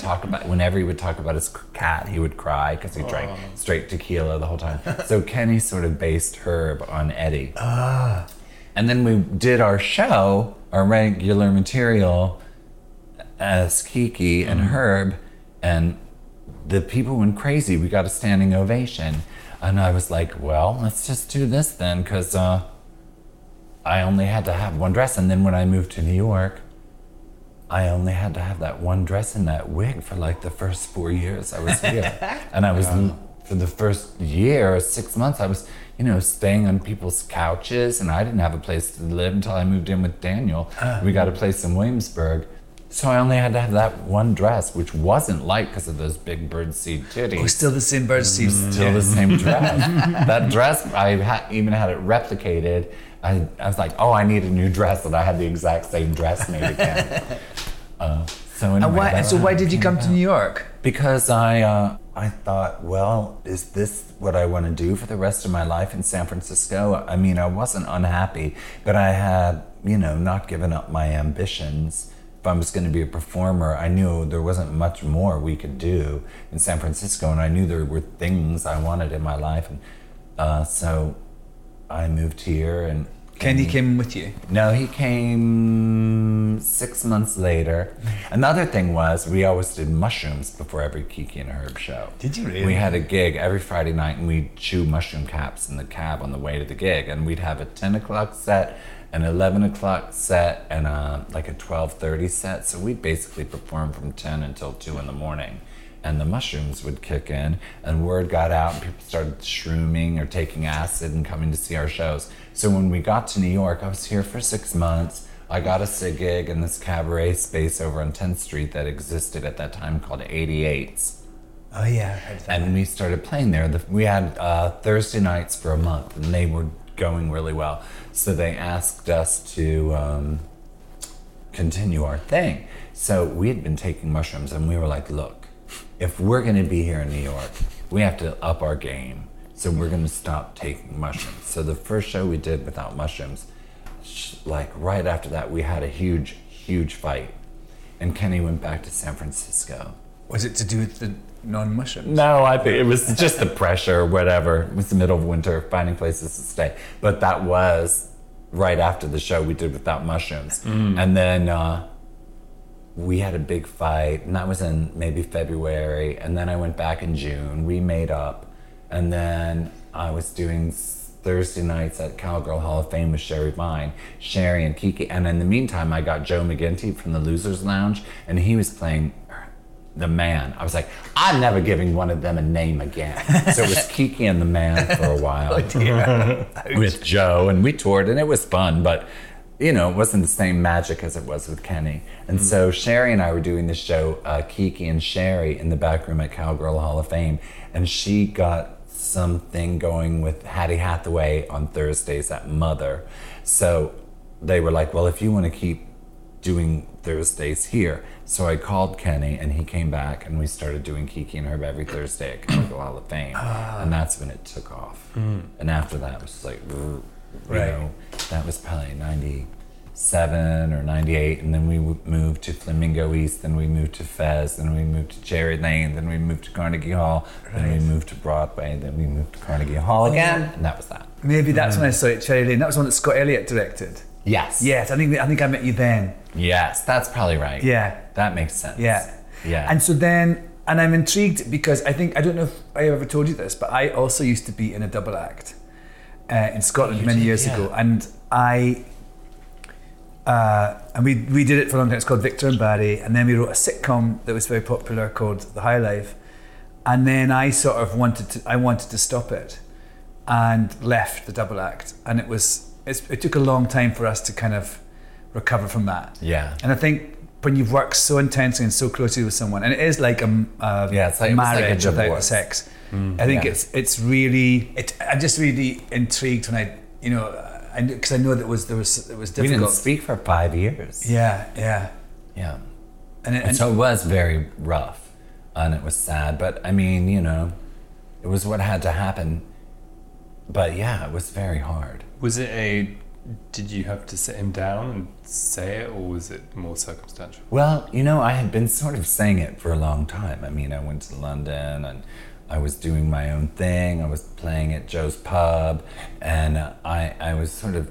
whenever he would talk about his cat, he would cry because he drank straight tequila the whole time. So Kenny sort of based Herb on Eddie. And then we did our show, our regular material, as Kiki and Herb, and the people went crazy. We got a standing ovation. And I was like, well, let's just do this then, because I only had to have one dress. And then when I moved to New York, I only had to have that one dress and that wig for the first 4 years I was here. And I was, for the first year or 6 months, I was, staying on people's couches, and I didn't have a place to live until I moved in with Daniel. We got a place in Williamsburg. So I only had to have that one dress, which wasn't light because of those big birdseed titties. Oh, still the same birdseed. Still the same dress. That dress, I even had it replicated. I was like, I need a new dress, and I had the exact same dress made again. Why did you come to New York? Because I thought, well, is this what I want to do for the rest of my life in San Francisco? I mean, I wasn't unhappy, but I had, not given up my ambitions. If I was going to be a performer, I knew there wasn't much more we could do in San Francisco, and I knew there were things I wanted in my life, and so I moved here, and Kenny came with you? No, he came 6 months later. Another thing was, we always did mushrooms before every Kiki and Herb show. Did you really? We had a gig every Friday night, and we'd chew mushroom caps in the cab on the way to the gig, and we'd have a 10 o'clock set, an 11 o'clock set, and a 12:30 set, so we'd basically perform from 10 until 2 in the morning. And the mushrooms would kick in, and word got out, and people started shrooming or taking acid and coming to see our shows. So when we got to New York, I was here for 6 months. I got a gig in this cabaret space over on 10th Street that existed at that time called 88's. Oh yeah, I heard that. And we started playing there. We had Thursday nights for a month, and they were going really well. So they asked us to continue our thing. So we had been taking mushrooms, and we were like, look, if we're going to be here in New York, we have to up our game. So we're going to stop taking mushrooms. So the first show we did without mushrooms, right after that, we had a huge, huge fight. And Kenny went back to San Francisco. Was it to do with the non-mushrooms? No, I think it was just the pressure or whatever. It was the middle of winter, finding places to stay. But that was right after the show we did without mushrooms. Mm. And then... we had a big fight, and that was in maybe February, and then I went back in June. We made up, and then I was doing Thursday nights at Cowgirl Hall of Fame with Sherry Vine, Sherry and Kiki, and in the meantime, I got Joe McGinty from the Losers Lounge, and he was playing the Man. I was like, I'm never giving one of them a name again. So it was Kiki and the Man for a while with Joe, and we toured, and it was fun, but you know, it wasn't the same magic as it was with Kenny. And so Sherry and I were doing this show, Kiki and Sherry, in the back room at Cowgirl Hall of Fame. And she got something going with Hattie Hathaway on Thursdays at Mother. So they were like, well, if you want to keep doing Thursdays here. So I called Kenny, and he came back, and we started doing Kiki and Herb every Thursday at Cowgirl Hall of Fame. And that's when it took off. Mm. And after that, it was just like... Right. You know, that was probably 97 or 98, and then we moved to Flamingo East, then we moved to Fez, then we moved to Cherry Lane, then we moved to Carnegie Hall, then we moved to Broadway, then we moved to Carnegie Hall again, and that was that. Maybe that's when I saw it, Cherry Lane. That was one that Scott Elliott directed. Yes. Yes, I think I met you then. Yes, that's probably right. Yeah. That makes sense. Yeah. Yeah. And so then, and I'm intrigued because I don't know if I ever told you this, but I also used to be in a double act. In Scotland many years ago, and I and we did it for a long time. It's called Victor and Barry, and then we wrote a sitcom that was very popular called The High Life, and then I sort of wanted to stop it and left the double act, and it took a long time for us to kind of recover from that. Yeah. And I think when you've worked so intensely and so closely with someone, and it is like a marriage without sex. Mm, I think it's really. I'm just really intrigued when because I know that it was difficult. We didn't speak for 5 years. Yeah. And so it was very rough, and it was sad. But I mean, you know, it was what had to happen. But yeah, it was very hard. Was it a? Did you have to sit him down and say it, or was it more circumstantial? Well, you know, I had been sort of saying it for a long time. I mean, I went to London and. I was doing my own thing. I was playing at Joe's Pub, and I was sort of,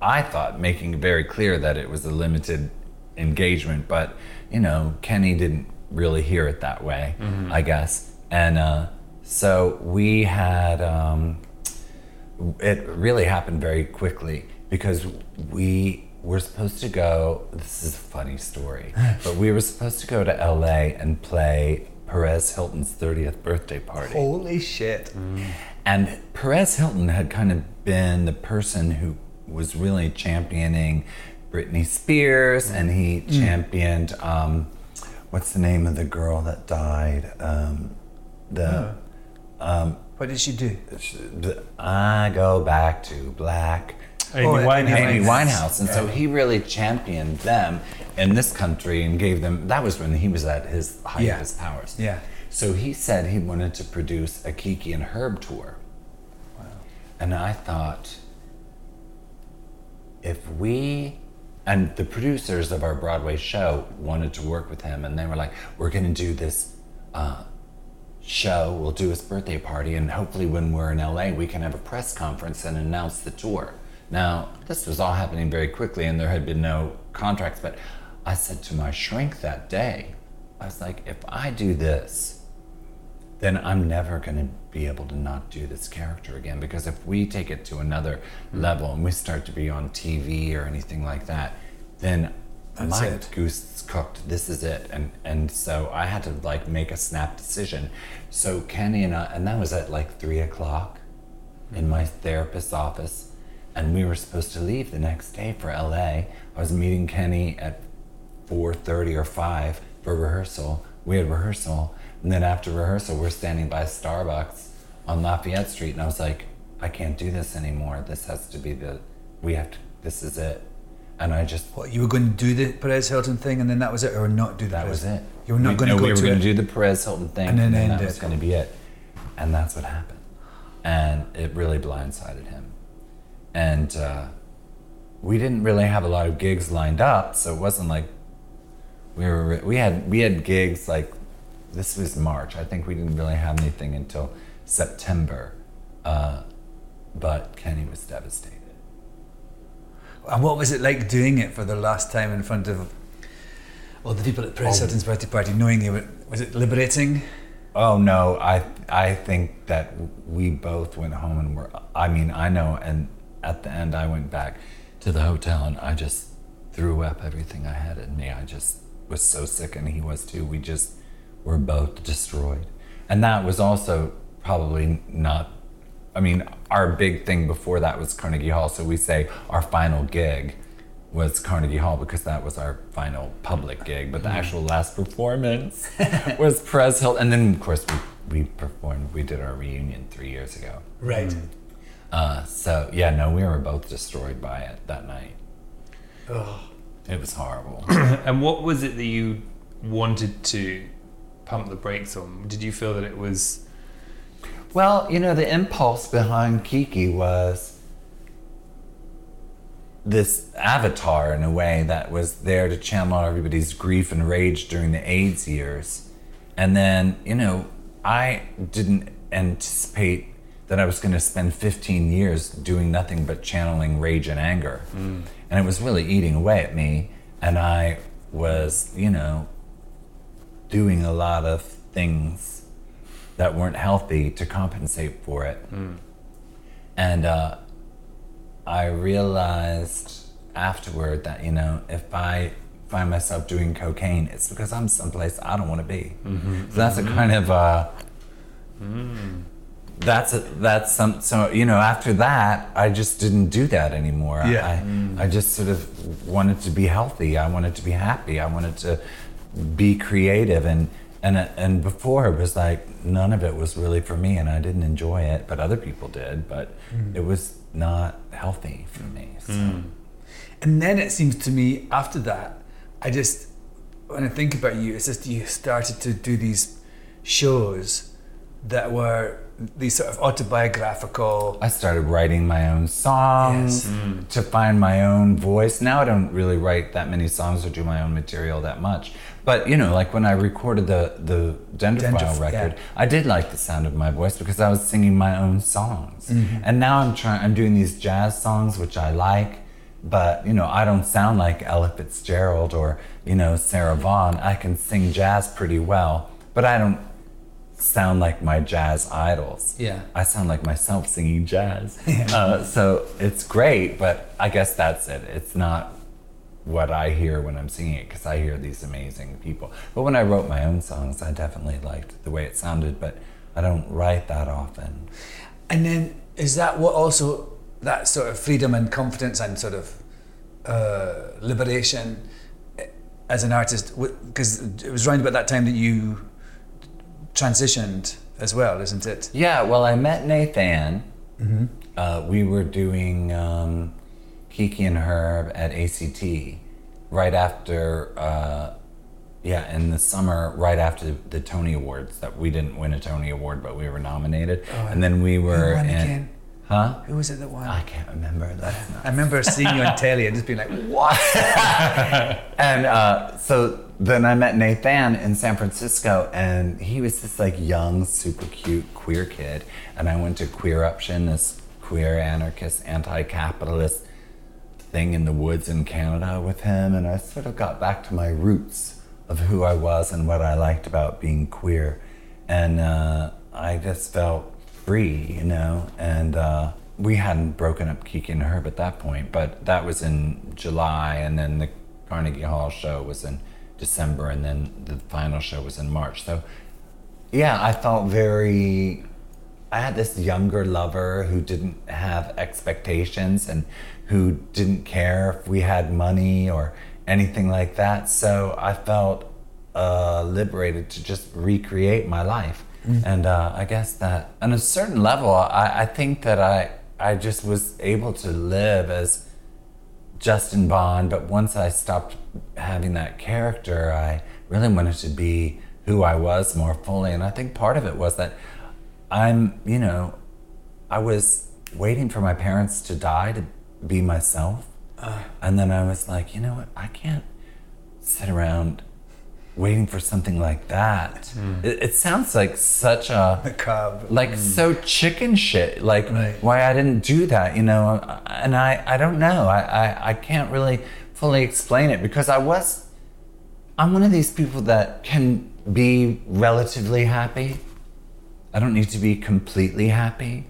I thought, making it very clear that it was a limited engagement, but, you know, Kenny didn't really hear it that way, I guess. And so we had, it really happened very quickly because we're supposed to go, this is a funny story, but we were supposed to go to LA and play Perez Hilton's 30th birthday party. Holy shit. Mm. And Perez Hilton had kind of been the person who was really championing Britney Spears, and he championed, what's the name of the girl that died? What did she do? I go back to black. Amy Winehouse. And so he really championed them in this country and gave them... That was when he was at his height of his powers. Yeah. So he said he wanted to produce a Kiki and Herb tour. Wow. And I thought, if we... And the producers of our Broadway show wanted to work with him, and they were like, we're going to do this... show, we'll do his birthday party, and hopefully when we're in LA, we can have a press conference and announce the tour. Now, this was all happening very quickly and there had been no contracts, but I said to my shrink that day, I was like, if I do this, then I'm never going to be able to not do this character again, because if we take it to another level and we start to be on TV or anything like that, then my goose is cooked. This is it. And so I had to like make a snap decision. So Kenny and I, and that was at like 3 o'clock in my therapist's office, and we were supposed to leave the next day for LA. I was meeting Kenny at 4:30 or 5 for rehearsal. We had rehearsal. And then after rehearsal, we're standing by Starbucks on Lafayette Street. And I was like, I can't do this anymore. This has to be this is it. And I just... What, you were going to do the Perez Hilton thing and then that was it? Or not do the Perez? That was it. You were not going to go to it? No, we were going to do the Perez Hilton thing and then that was going to be it. And that's what happened. And it really blindsided him. And we didn't really have a lot of gigs lined up, so it wasn't like... We had gigs like... This was March. I think we didn't really have anything until September. But Kenny was devastated. And what was it like doing it for the last time in front of all the people at Perez Hilton's birthday party, knowing they were... Was it liberating? Oh, no. I think that we both went home and were... I mean, I know. And at the end, I went back to the hotel and I just threw up everything I had in me. I just was so sick and he was too. We just... We're both destroyed. And that was also probably not, I mean, our big thing before that was Carnegie Hall. So we say our final gig was Carnegie Hall because that was our final public gig. But the actual last performance was Perez Hilton. And then, of course, we did our reunion 3 years ago. Right. So, yeah, no, we were both destroyed by it that night. Oh. It was horrible. And what was it that you wanted to pump the brakes on? Did you feel that it was... Well, you know, the impulse behind Kiki was this avatar, in a way, that was there to channel everybody's grief and rage during the AIDS years. And then, you know, I didn't anticipate that I was going to spend 15 years doing nothing but channeling rage and anger. Mm. And it was really eating away at me. And I was, you know, doing a lot of things that weren't healthy to compensate for it. Mm. And I realized afterward that, you know, if I find myself doing cocaine, it's because I'm someplace I don't want to be. Mm-hmm. So that's a kind of so, you know, after that, I just didn't do that anymore. Yeah. I just sort of wanted to be healthy. I wanted to be happy. I wanted to be creative, and before it was like none of it was really for me, and I didn't enjoy it, but other people did, but it was not healthy for me. So. And then it seems to me after that, when I think about you, it's just you started to do these shows that were these sort of autobiographical... I started writing my own songs to find my own voice. Now I don't really write that many songs or do my own material that much. But, you know, like when I recorded the Dendrophile record, I did like the sound of my voice because I was singing my own songs. Mm-hmm. And now I'm doing these jazz songs, which I like, but, you know, I don't sound like Ella Fitzgerald or, you know, Sarah Vaughan. I can sing jazz pretty well, but I don't sound like my jazz idols. Yeah. I sound like myself singing jazz. So it's great, but I guess that's it. It's not what I hear when I'm singing it, because I hear these amazing people. But when I wrote my own songs, I definitely liked the way it sounded, but I don't write that often. And then is that what also, that sort of freedom and confidence and sort of liberation as an artist, because it was around about that time that you transitioned as well, isn't it? Yeah, well, I met Nathan. Mm-hmm. We were doing Kiki and Herb at ACT right after, in the summer, right after the Tony Awards. That we didn't win a Tony Award, but we were nominated. Oh, and then we were... Who won again? Huh? Who was it that won? I can't remember. I remember seeing you on telly and just being like, what? And so then I met Nathan in San Francisco, and he was this like young, super cute queer kid. And I went to Queeruption, this queer, anarchist, anti-capitalist thing in the woods in Canada with him, and I sort of got back to my roots of who I was and what I liked about being queer. And I just felt free, you know, and we hadn't broken up Kiki and Herb at that point, but that was in July, and then the Carnegie Hall show was in December, and then the final show was in March. So yeah, I felt very, I had this younger lover who didn't have expectations and who didn't care if we had money or anything like that. So I felt liberated to just recreate my life. Mm-hmm. And I guess that on a certain level, I think that I just was able to live as Justin Bond. But once I stopped having that character, I really wanted to be who I was more fully. And I think part of it was that I'm, you know, I was waiting for my parents to die to be myself. And then I was like, you know what, I can't sit around waiting for something like that. Mm. It sounds like such a... macabre. Like, so chicken shit. Like, right. Why I didn't do that, you know? And I don't know. I can't really fully explain it because I'm one of these people that can be relatively happy. I don't need to be completely happy.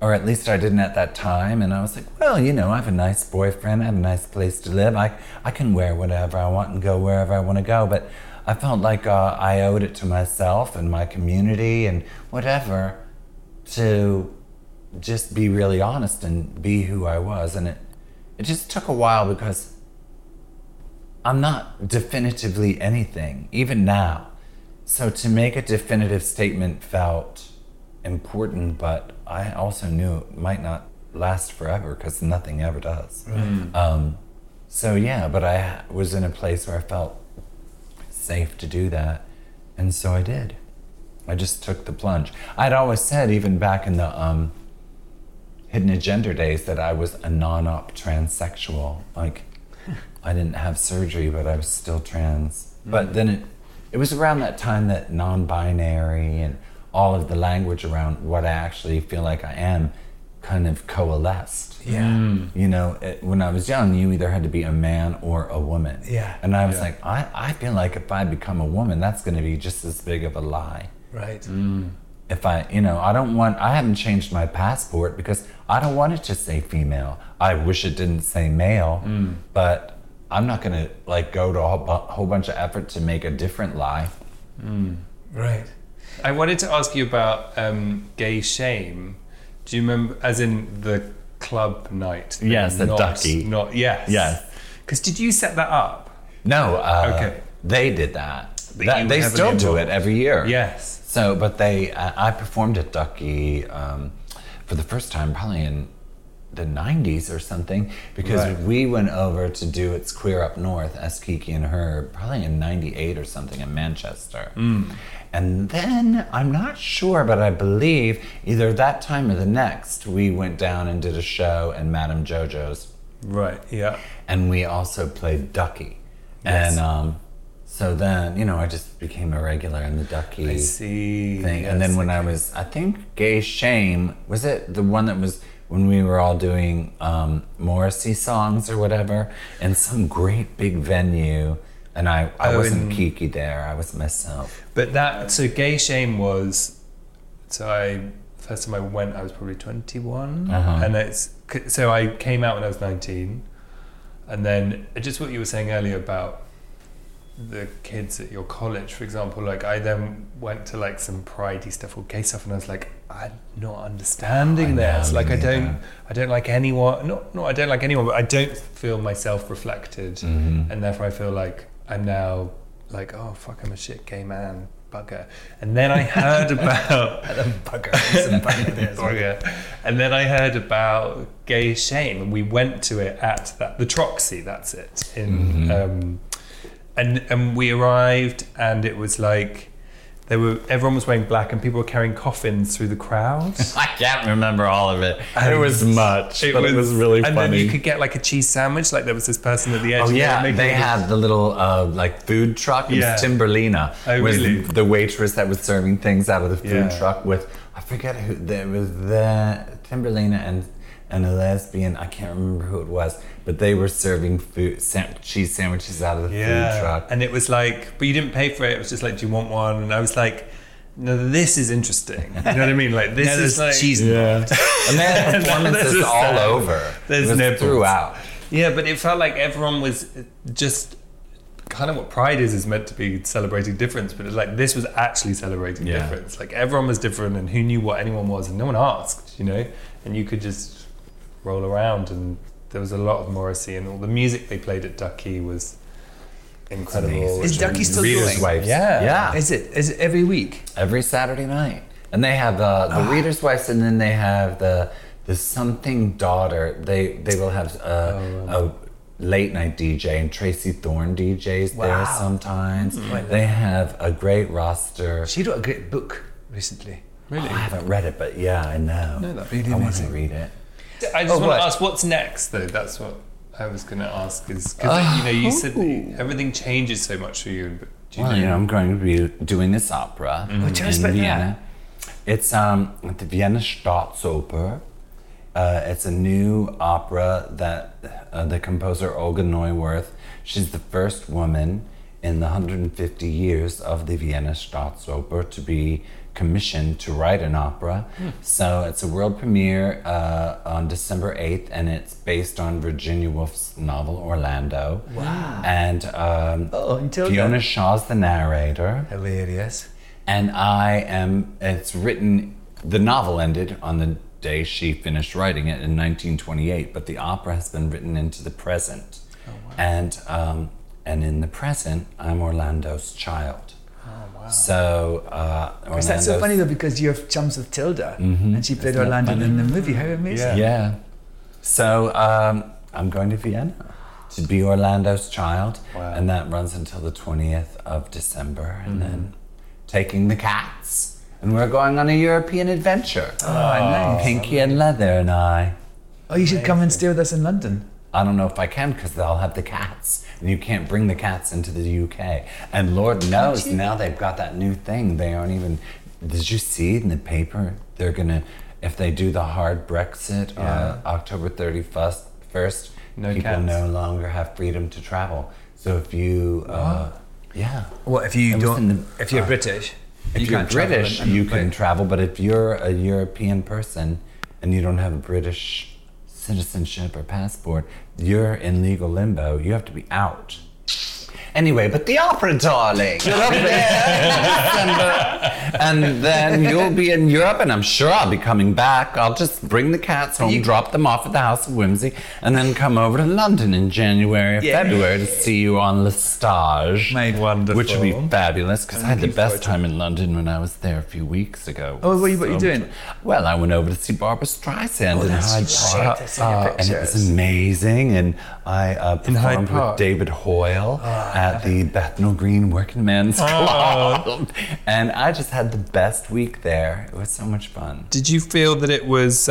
Or at least I didn't at that time. And I was like, well, you know, I have a nice boyfriend. I have a nice place to live. I can wear whatever I want and go wherever I want to go. But I felt like I owed it to myself and my community and whatever to just be really honest and be who I was. And it just took a while because I'm not definitively anything, even now. So to make a definitive statement felt important, but I also knew it might not last forever because nothing ever does. Mm. So yeah, but I was in a place where I felt safe to do that, and so I did. I just took the plunge. I'd always said, even back in the Hidden Agenda days, that I was a non-op transsexual. Like, I didn't have surgery, but I was still trans. Mm. But then it was around that time that non-binary and all of the language around what I actually feel like I am kind of coalesced. Yeah. Mm. You know, when I was young, you either had to be a man or a woman. Yeah. And I was like, I feel like if I become a woman, that's going to be just as big of a lie. Right. Mm. If I haven't changed my passport because I don't want it to say female. I wish it didn't say male, but I'm not going to like go to a whole bunch of effort to make a different lie. Mm. Right. I wanted to ask you about Gay Shame. Do you remember, as in the club night? Yes, the Ducky. Not, yes. Because did you set that up? No. Okay. They did that. They still do it every year. Yes. So, but I performed at Ducky for the first time probably in the 90s or something, because we went over to do It's Queer Up North as Kiki and Herb probably in 98 or something in Manchester. Mm. And then, I'm not sure, but I believe either that time or the next, we went down and did a show in Madame Jojo's. Right, yeah. And we also played Ducky. Yes. And so then, you know, I just became a regular in the Ducky thing. Yes, and then when I think Gay Shame, was it the one that was when we were all doing Morrissey songs or whatever, in some great big venue. And I wasn't Kiki there, I was myself. But Gay Shame was, first time I went, I was probably 21. Uh-huh. And so I came out when I was 19. And then just what you were saying earlier about the kids at your college, for example, like I then went to like some pridey stuff or gay stuff and I was like, I'm not understanding this. Like I don't like anyone, not I don't like anyone, but I don't feel myself reflected. Mm-hmm. And therefore I feel like, I'm now like, oh, fuck, I'm a shit gay man, bugger. And then I heard about... And then I heard about Gay Shame, and we went to it at the Troxy, that's it. And we arrived, and it was like, Everyone was wearing black and people were carrying coffins through the crowd. I can't remember all of it. And it was much, but it was really funny. And then you could get like a cheese sandwich. Like there was this person at the edge. Oh yeah, they had the little like food truck. It was Timberlina. Oh, really? The waitress that was serving things out of the food truck with, I forget who, there was Timberlina and a lesbian, I can't remember who it was, but they were serving cheese sandwiches out of the food truck. And it was like, but you didn't pay for it, it was just like, do you want one? And I was like, no, this is interesting. You know what I mean? Like, this is like... cheese involved. And they had performances all over. There's nipples. Throughout. Yeah, but it felt like everyone was just... kind of what Pride is meant to be, celebrating difference, but it's like this was actually celebrating difference. Like everyone was different and who knew what anyone was and no one asked, you know? And you could just roll around and there was a lot of Morrissey and all the music they played at Ducky was incredible. Is Ducky still going? Yeah. Is it every week? Every Saturday night. And they have the Reader's Wives and then they have the something daughter. They will have a late night DJ and Tracy Thorn DJs there sometimes. Mm-hmm. They have a great roster. She wrote a great book recently. Really? Oh, I haven't read it, but yeah, I know. No, that'd be really amazing. I want to read it. I just want to ask, what's next though? That's what I was going to ask. Because you know, you said everything changes so much for you. You know, I'm going to be doing this opera in Vienna. It's at the Vienna Staatsoper. It's a new opera that the composer Olga Neuwirth, she's the first woman in the 150 years of the Vienna Staatsoper to be commissioned to write an opera. Mm. So it's a world premiere on December 8th, and it's based on Virginia Woolf's novel Orlando. Wow. And Fiona Shaw's the narrator. Hilarious. And it's written, the novel ended on the day she finished writing it in 1928, but the opera has been written into the present. Oh, wow. And in the present, I'm Orlando's child. Oh, wow. So, Orlando's... That's so funny though, because you're chums with Tilda, and she played Orlando in the movie. How amazing. Yeah. So, I'm going to Vienna to be Orlando's child, and that runs until the 20th of December, and then taking the cats. And we're going on a European adventure. Oh, nice. Pinky and Leather and I. Oh, you should come and stay with us in London. I don't know if I can because they'll have the cats. And you can't bring the cats into the UK. And Lord knows now they've got that new thing. They aren't even... Did you see in the paper? They're going to... If they do the hard Brexit October 31st, people no longer have freedom to travel. So if you... Well, if you if you're British... If you're British, you can travel, but if you're a European person and you don't have a British citizenship or passport, you're in legal limbo. You have to be out. Anyway, but the opera, darling. You're up there. And then you'll be in Europe, and I'm sure I'll be coming back. I'll just bring the cats home, drop them off at the House of Whimsy, and then come over to London in January or February to see you on Le Stage. Wonderful. Which would be fabulous, because I had the best time in London when I was there a few weeks ago. Oh, what are you doing? Well, I went over to see Barbara Streisand in Hyde Park. And it was amazing, and I performed with David Hoyle. At the Bethnal Green Working Men's Club. And I just had the best week there. It was so much fun. Did you feel that it was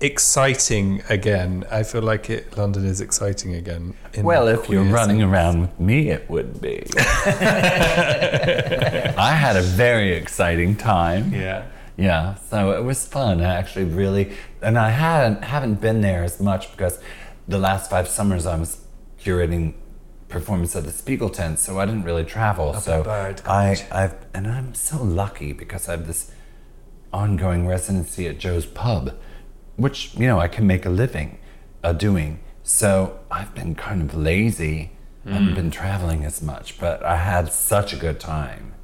exciting again? I feel like London is exciting again. Well, if you're running around with me, it would be. I had a very exciting time. Yeah, so it was fun. I actually really, and I haven't been there as much because the last 5 summers I was curating performance at the Spiegel tent, so I didn't really travel. And I'm so lucky because I have this ongoing residency at Joe's Pub, which, you know, I can make a living doing. So I've been kind of lazy. I haven't been traveling as much, but I had such a good time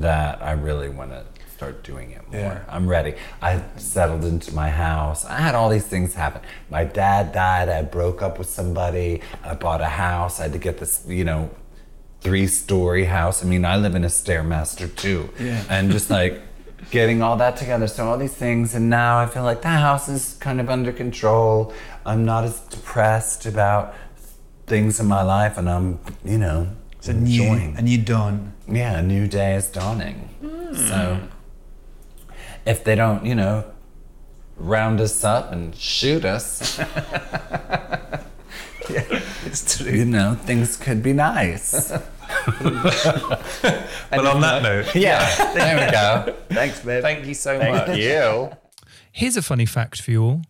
that I really want to start doing it more. Yeah. I'm ready. I settled into my house. I had all these things happen. My dad died. I broke up with somebody. I bought a house. I had to get this, you know, 3-story house. I mean, I live in a Stairmaster too. Yeah. And just like getting all that together. So all these things. And now I feel like that house is kind of under control. I'm not as depressed about things in my life. And I'm, you know, to join. A new dawn. Yeah, a new day is dawning. So if they don't, you know, round us up and shoot us, yeah, it's true. You know, things could be nice. Well, on that note, yeah, there we go. Thanks, babe. Thank you so much. Thank you. Here's a funny fact for you all.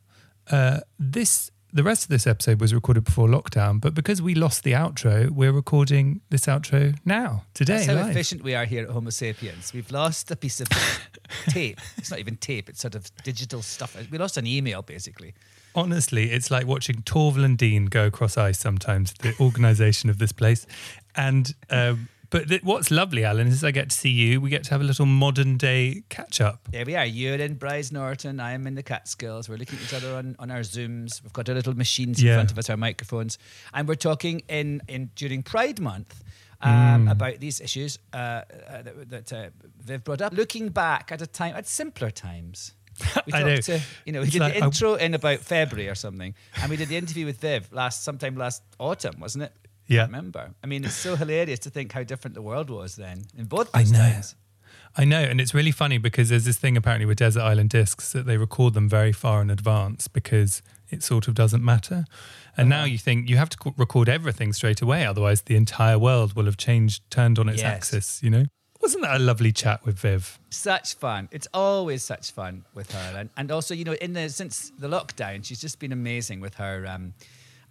The rest of this episode was recorded before lockdown, but because we lost the outro, we're recording this outro now, today. That's how live. Efficient we are here at Homo Sapiens. We've lost a piece of tape. It's not even tape, it's sort of digital stuff. We lost an email, basically. Honestly, it's like watching Torval and Dean go cross-eyed sometimes, the organisation of this place. And But what's lovely, Alan, is I get to see you. We get to have a little modern-day catch-up. There we are. You're in Bryce Norton. I am in the Catskills. We're looking at each other on our Zooms. We've got our little machines in front of us, our microphones. And we're talking in during Pride Month about these issues that Viv brought up. Looking back at simpler times. We I know. We did the intro in about February or something. And we did the interview with Viv sometime last autumn, wasn't it? Yeah. Remember. I mean, it's so hilarious to think how different the world was then in both those times. I know. And it's really funny because there's this thing apparently with Desert Island Discs that they record them very far in advance because it sort of doesn't matter. And now you think you have to record everything straight away. Otherwise, the entire world will have turned on its axis, you know? Wasn't that a lovely chat with Viv? Such fun. It's always such fun with her. And also, you know, since the lockdown, she's just been amazing with her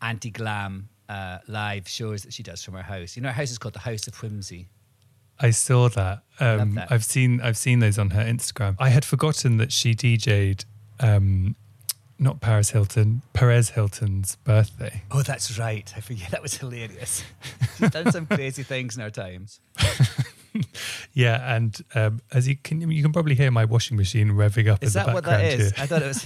anti-glam live shows that she does from her house. You know, her house is called the House of Whimsy. I saw that. Love that. I've seen those on her Instagram. I had forgotten that she DJ'd not Paris Hilton, Perez Hilton's birthday. Oh, that's right. I forget. That was hilarious. She's done some crazy things in her times. Yeah, and as you can probably hear my washing machine revving up. Is in that the what that is? Here. I thought it was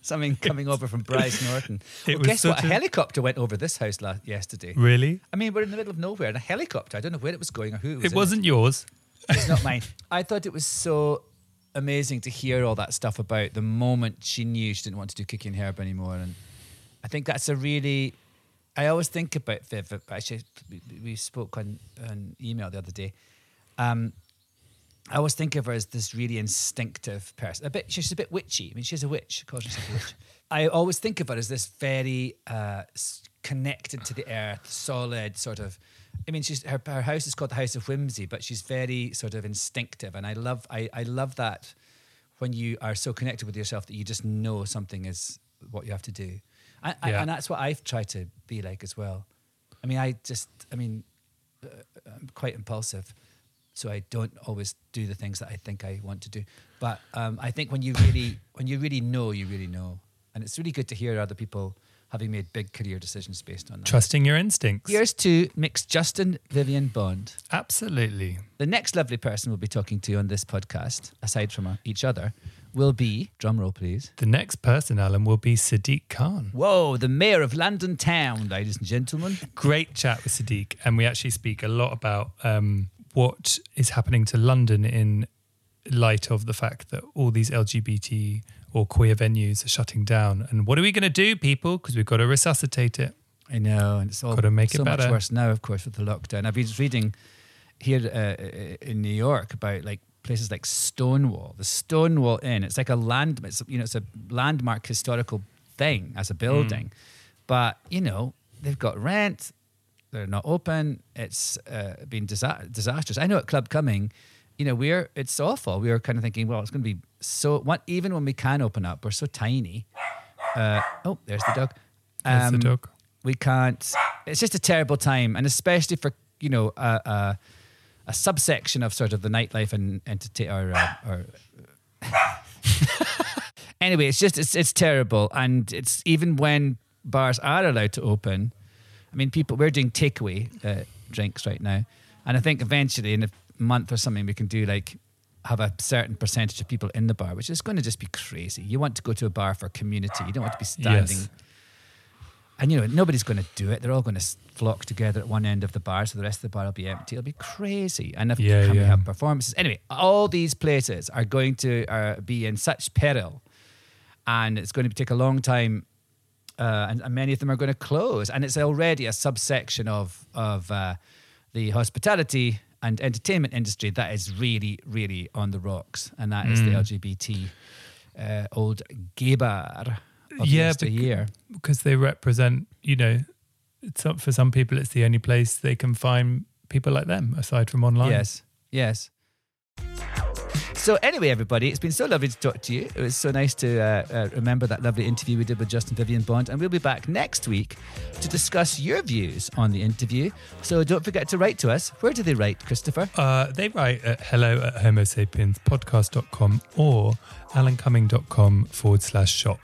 something coming over from Bryce Norton. Well, guess what? A helicopter went over this house yesterday. Really? I mean, we're in the middle of nowhere, and a helicopter. I don't know where it was going or who it was. It wasn't yours. It's not mine. I thought it was so amazing to hear all that stuff about the moment she knew she didn't want to do Kiki and Herb anymore. And I think that's I always think about Viv. Actually, we spoke on an email the other day. I always think of her as this really instinctive person. She's a bit witchy. I mean, she's a witch. She calls herself a witch. I always think of her as this very connected to the earth, solid sort of. I mean, her house is called the House of Whimsy, but she's very sort of instinctive, and I love that when you are so connected with yourself that you just know something is what you have to do, and that's what I've tried to be like as well. I mean, I'm quite impulsive. So I don't always do the things that I think I want to do. But I think when you really know, you really know. And it's really good to hear other people having made big career decisions based on that. Trusting your instincts. Here's to mixed Justin Vivian Bond. Absolutely. The next lovely person we'll be talking to on this podcast, aside from each other, will be, drumroll please. The next person, Alan, will be Sadiq Khan. Whoa, the mayor of London town, ladies and gentlemen. Great chat with Sadiq. And we actually speak a lot about... what is happening to London in light of the fact that all these LGBT or queer venues are shutting down? And what are we going to do, people? Because we've got to resuscitate it. I know. And it's all got to make so it better. Much worse now, of course, with the lockdown. I've been reading here in New York about like places like Stonewall, the Stonewall Inn. It's like it's a landmark historical thing as a building. But, you know, they've got rent. They're not open. It's been disastrous. I know at Club Cumming, you know, it's awful. We were kind of thinking, well, it's going to be so. Even when we can open up, we're so tiny. Oh, there's the dog. There's the dog. We can't. It's just a terrible time, and especially for you know a subsection of sort of the nightlife and entertain or. Anyway, it's terrible, and it's even when bars are allowed to open. I mean, we're doing takeaway drinks right now. And I think eventually in a month or something, we can do have a certain percentage of people in the bar, which is going to just be crazy. You want to go to a bar for community. You don't want to be standing. Yes. And, you know, nobody's going to do it. They're all going to flock together at one end of the bar. So the rest of the bar will be empty. It'll be crazy. And we have performances. Anyway, all these places are going to be in such peril. And it's going to take a long time. And many of them are going to close. And it's already a subsection of the hospitality and entertainment industry that is really, really on the rocks, and that is the LGBT old gay bar of yesteryear. Because they represent, you know, it's not, for some people it's the only place they can find people like them, aside from online. Yes, yes. So anyway, everybody, it's been so lovely to talk to you. It was so nice to remember that lovely interview we did with Justin Vivian Bond. And we'll be back next week to discuss your views on the interview. So don't forget to write to us. Where do they write, Christopher? They write at hello@homosapienspodcast.com or alancumming.com/shop.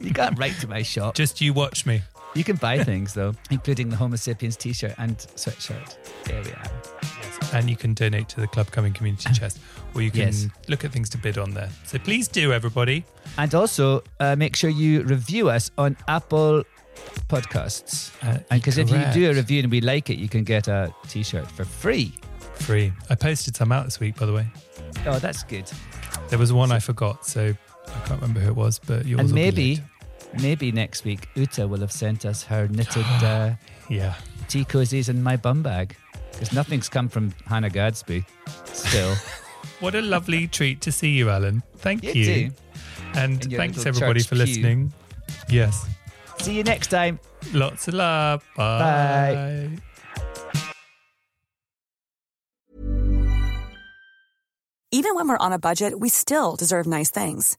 You can't write to my shop. Just you watch me. You can buy things, though, including the Homo Sapiens t-shirt and sweatshirt. There we are. And you can donate to the Club Coming Community Chest, or you can look at things to bid on there. So please do, everybody. And also, make sure you review us on Apple Podcasts. Because if you do a review and we like it, you can get a t-shirt for free. Free. I posted some out this week, by the way. Oh, that's good. There was one I forgot, so I can't remember who it was, but yours and maybe next week, Uta will have sent us her knitted tea cozies and my bum bag. Because nothing's come from Hannah Gadsby still. What a lovely treat to see you, Alan. Thank you. Too. And thanks, everybody, for listening. Yes. See you next time. Lots of love. Bye. Bye. Even when we're on a budget, we still deserve nice things.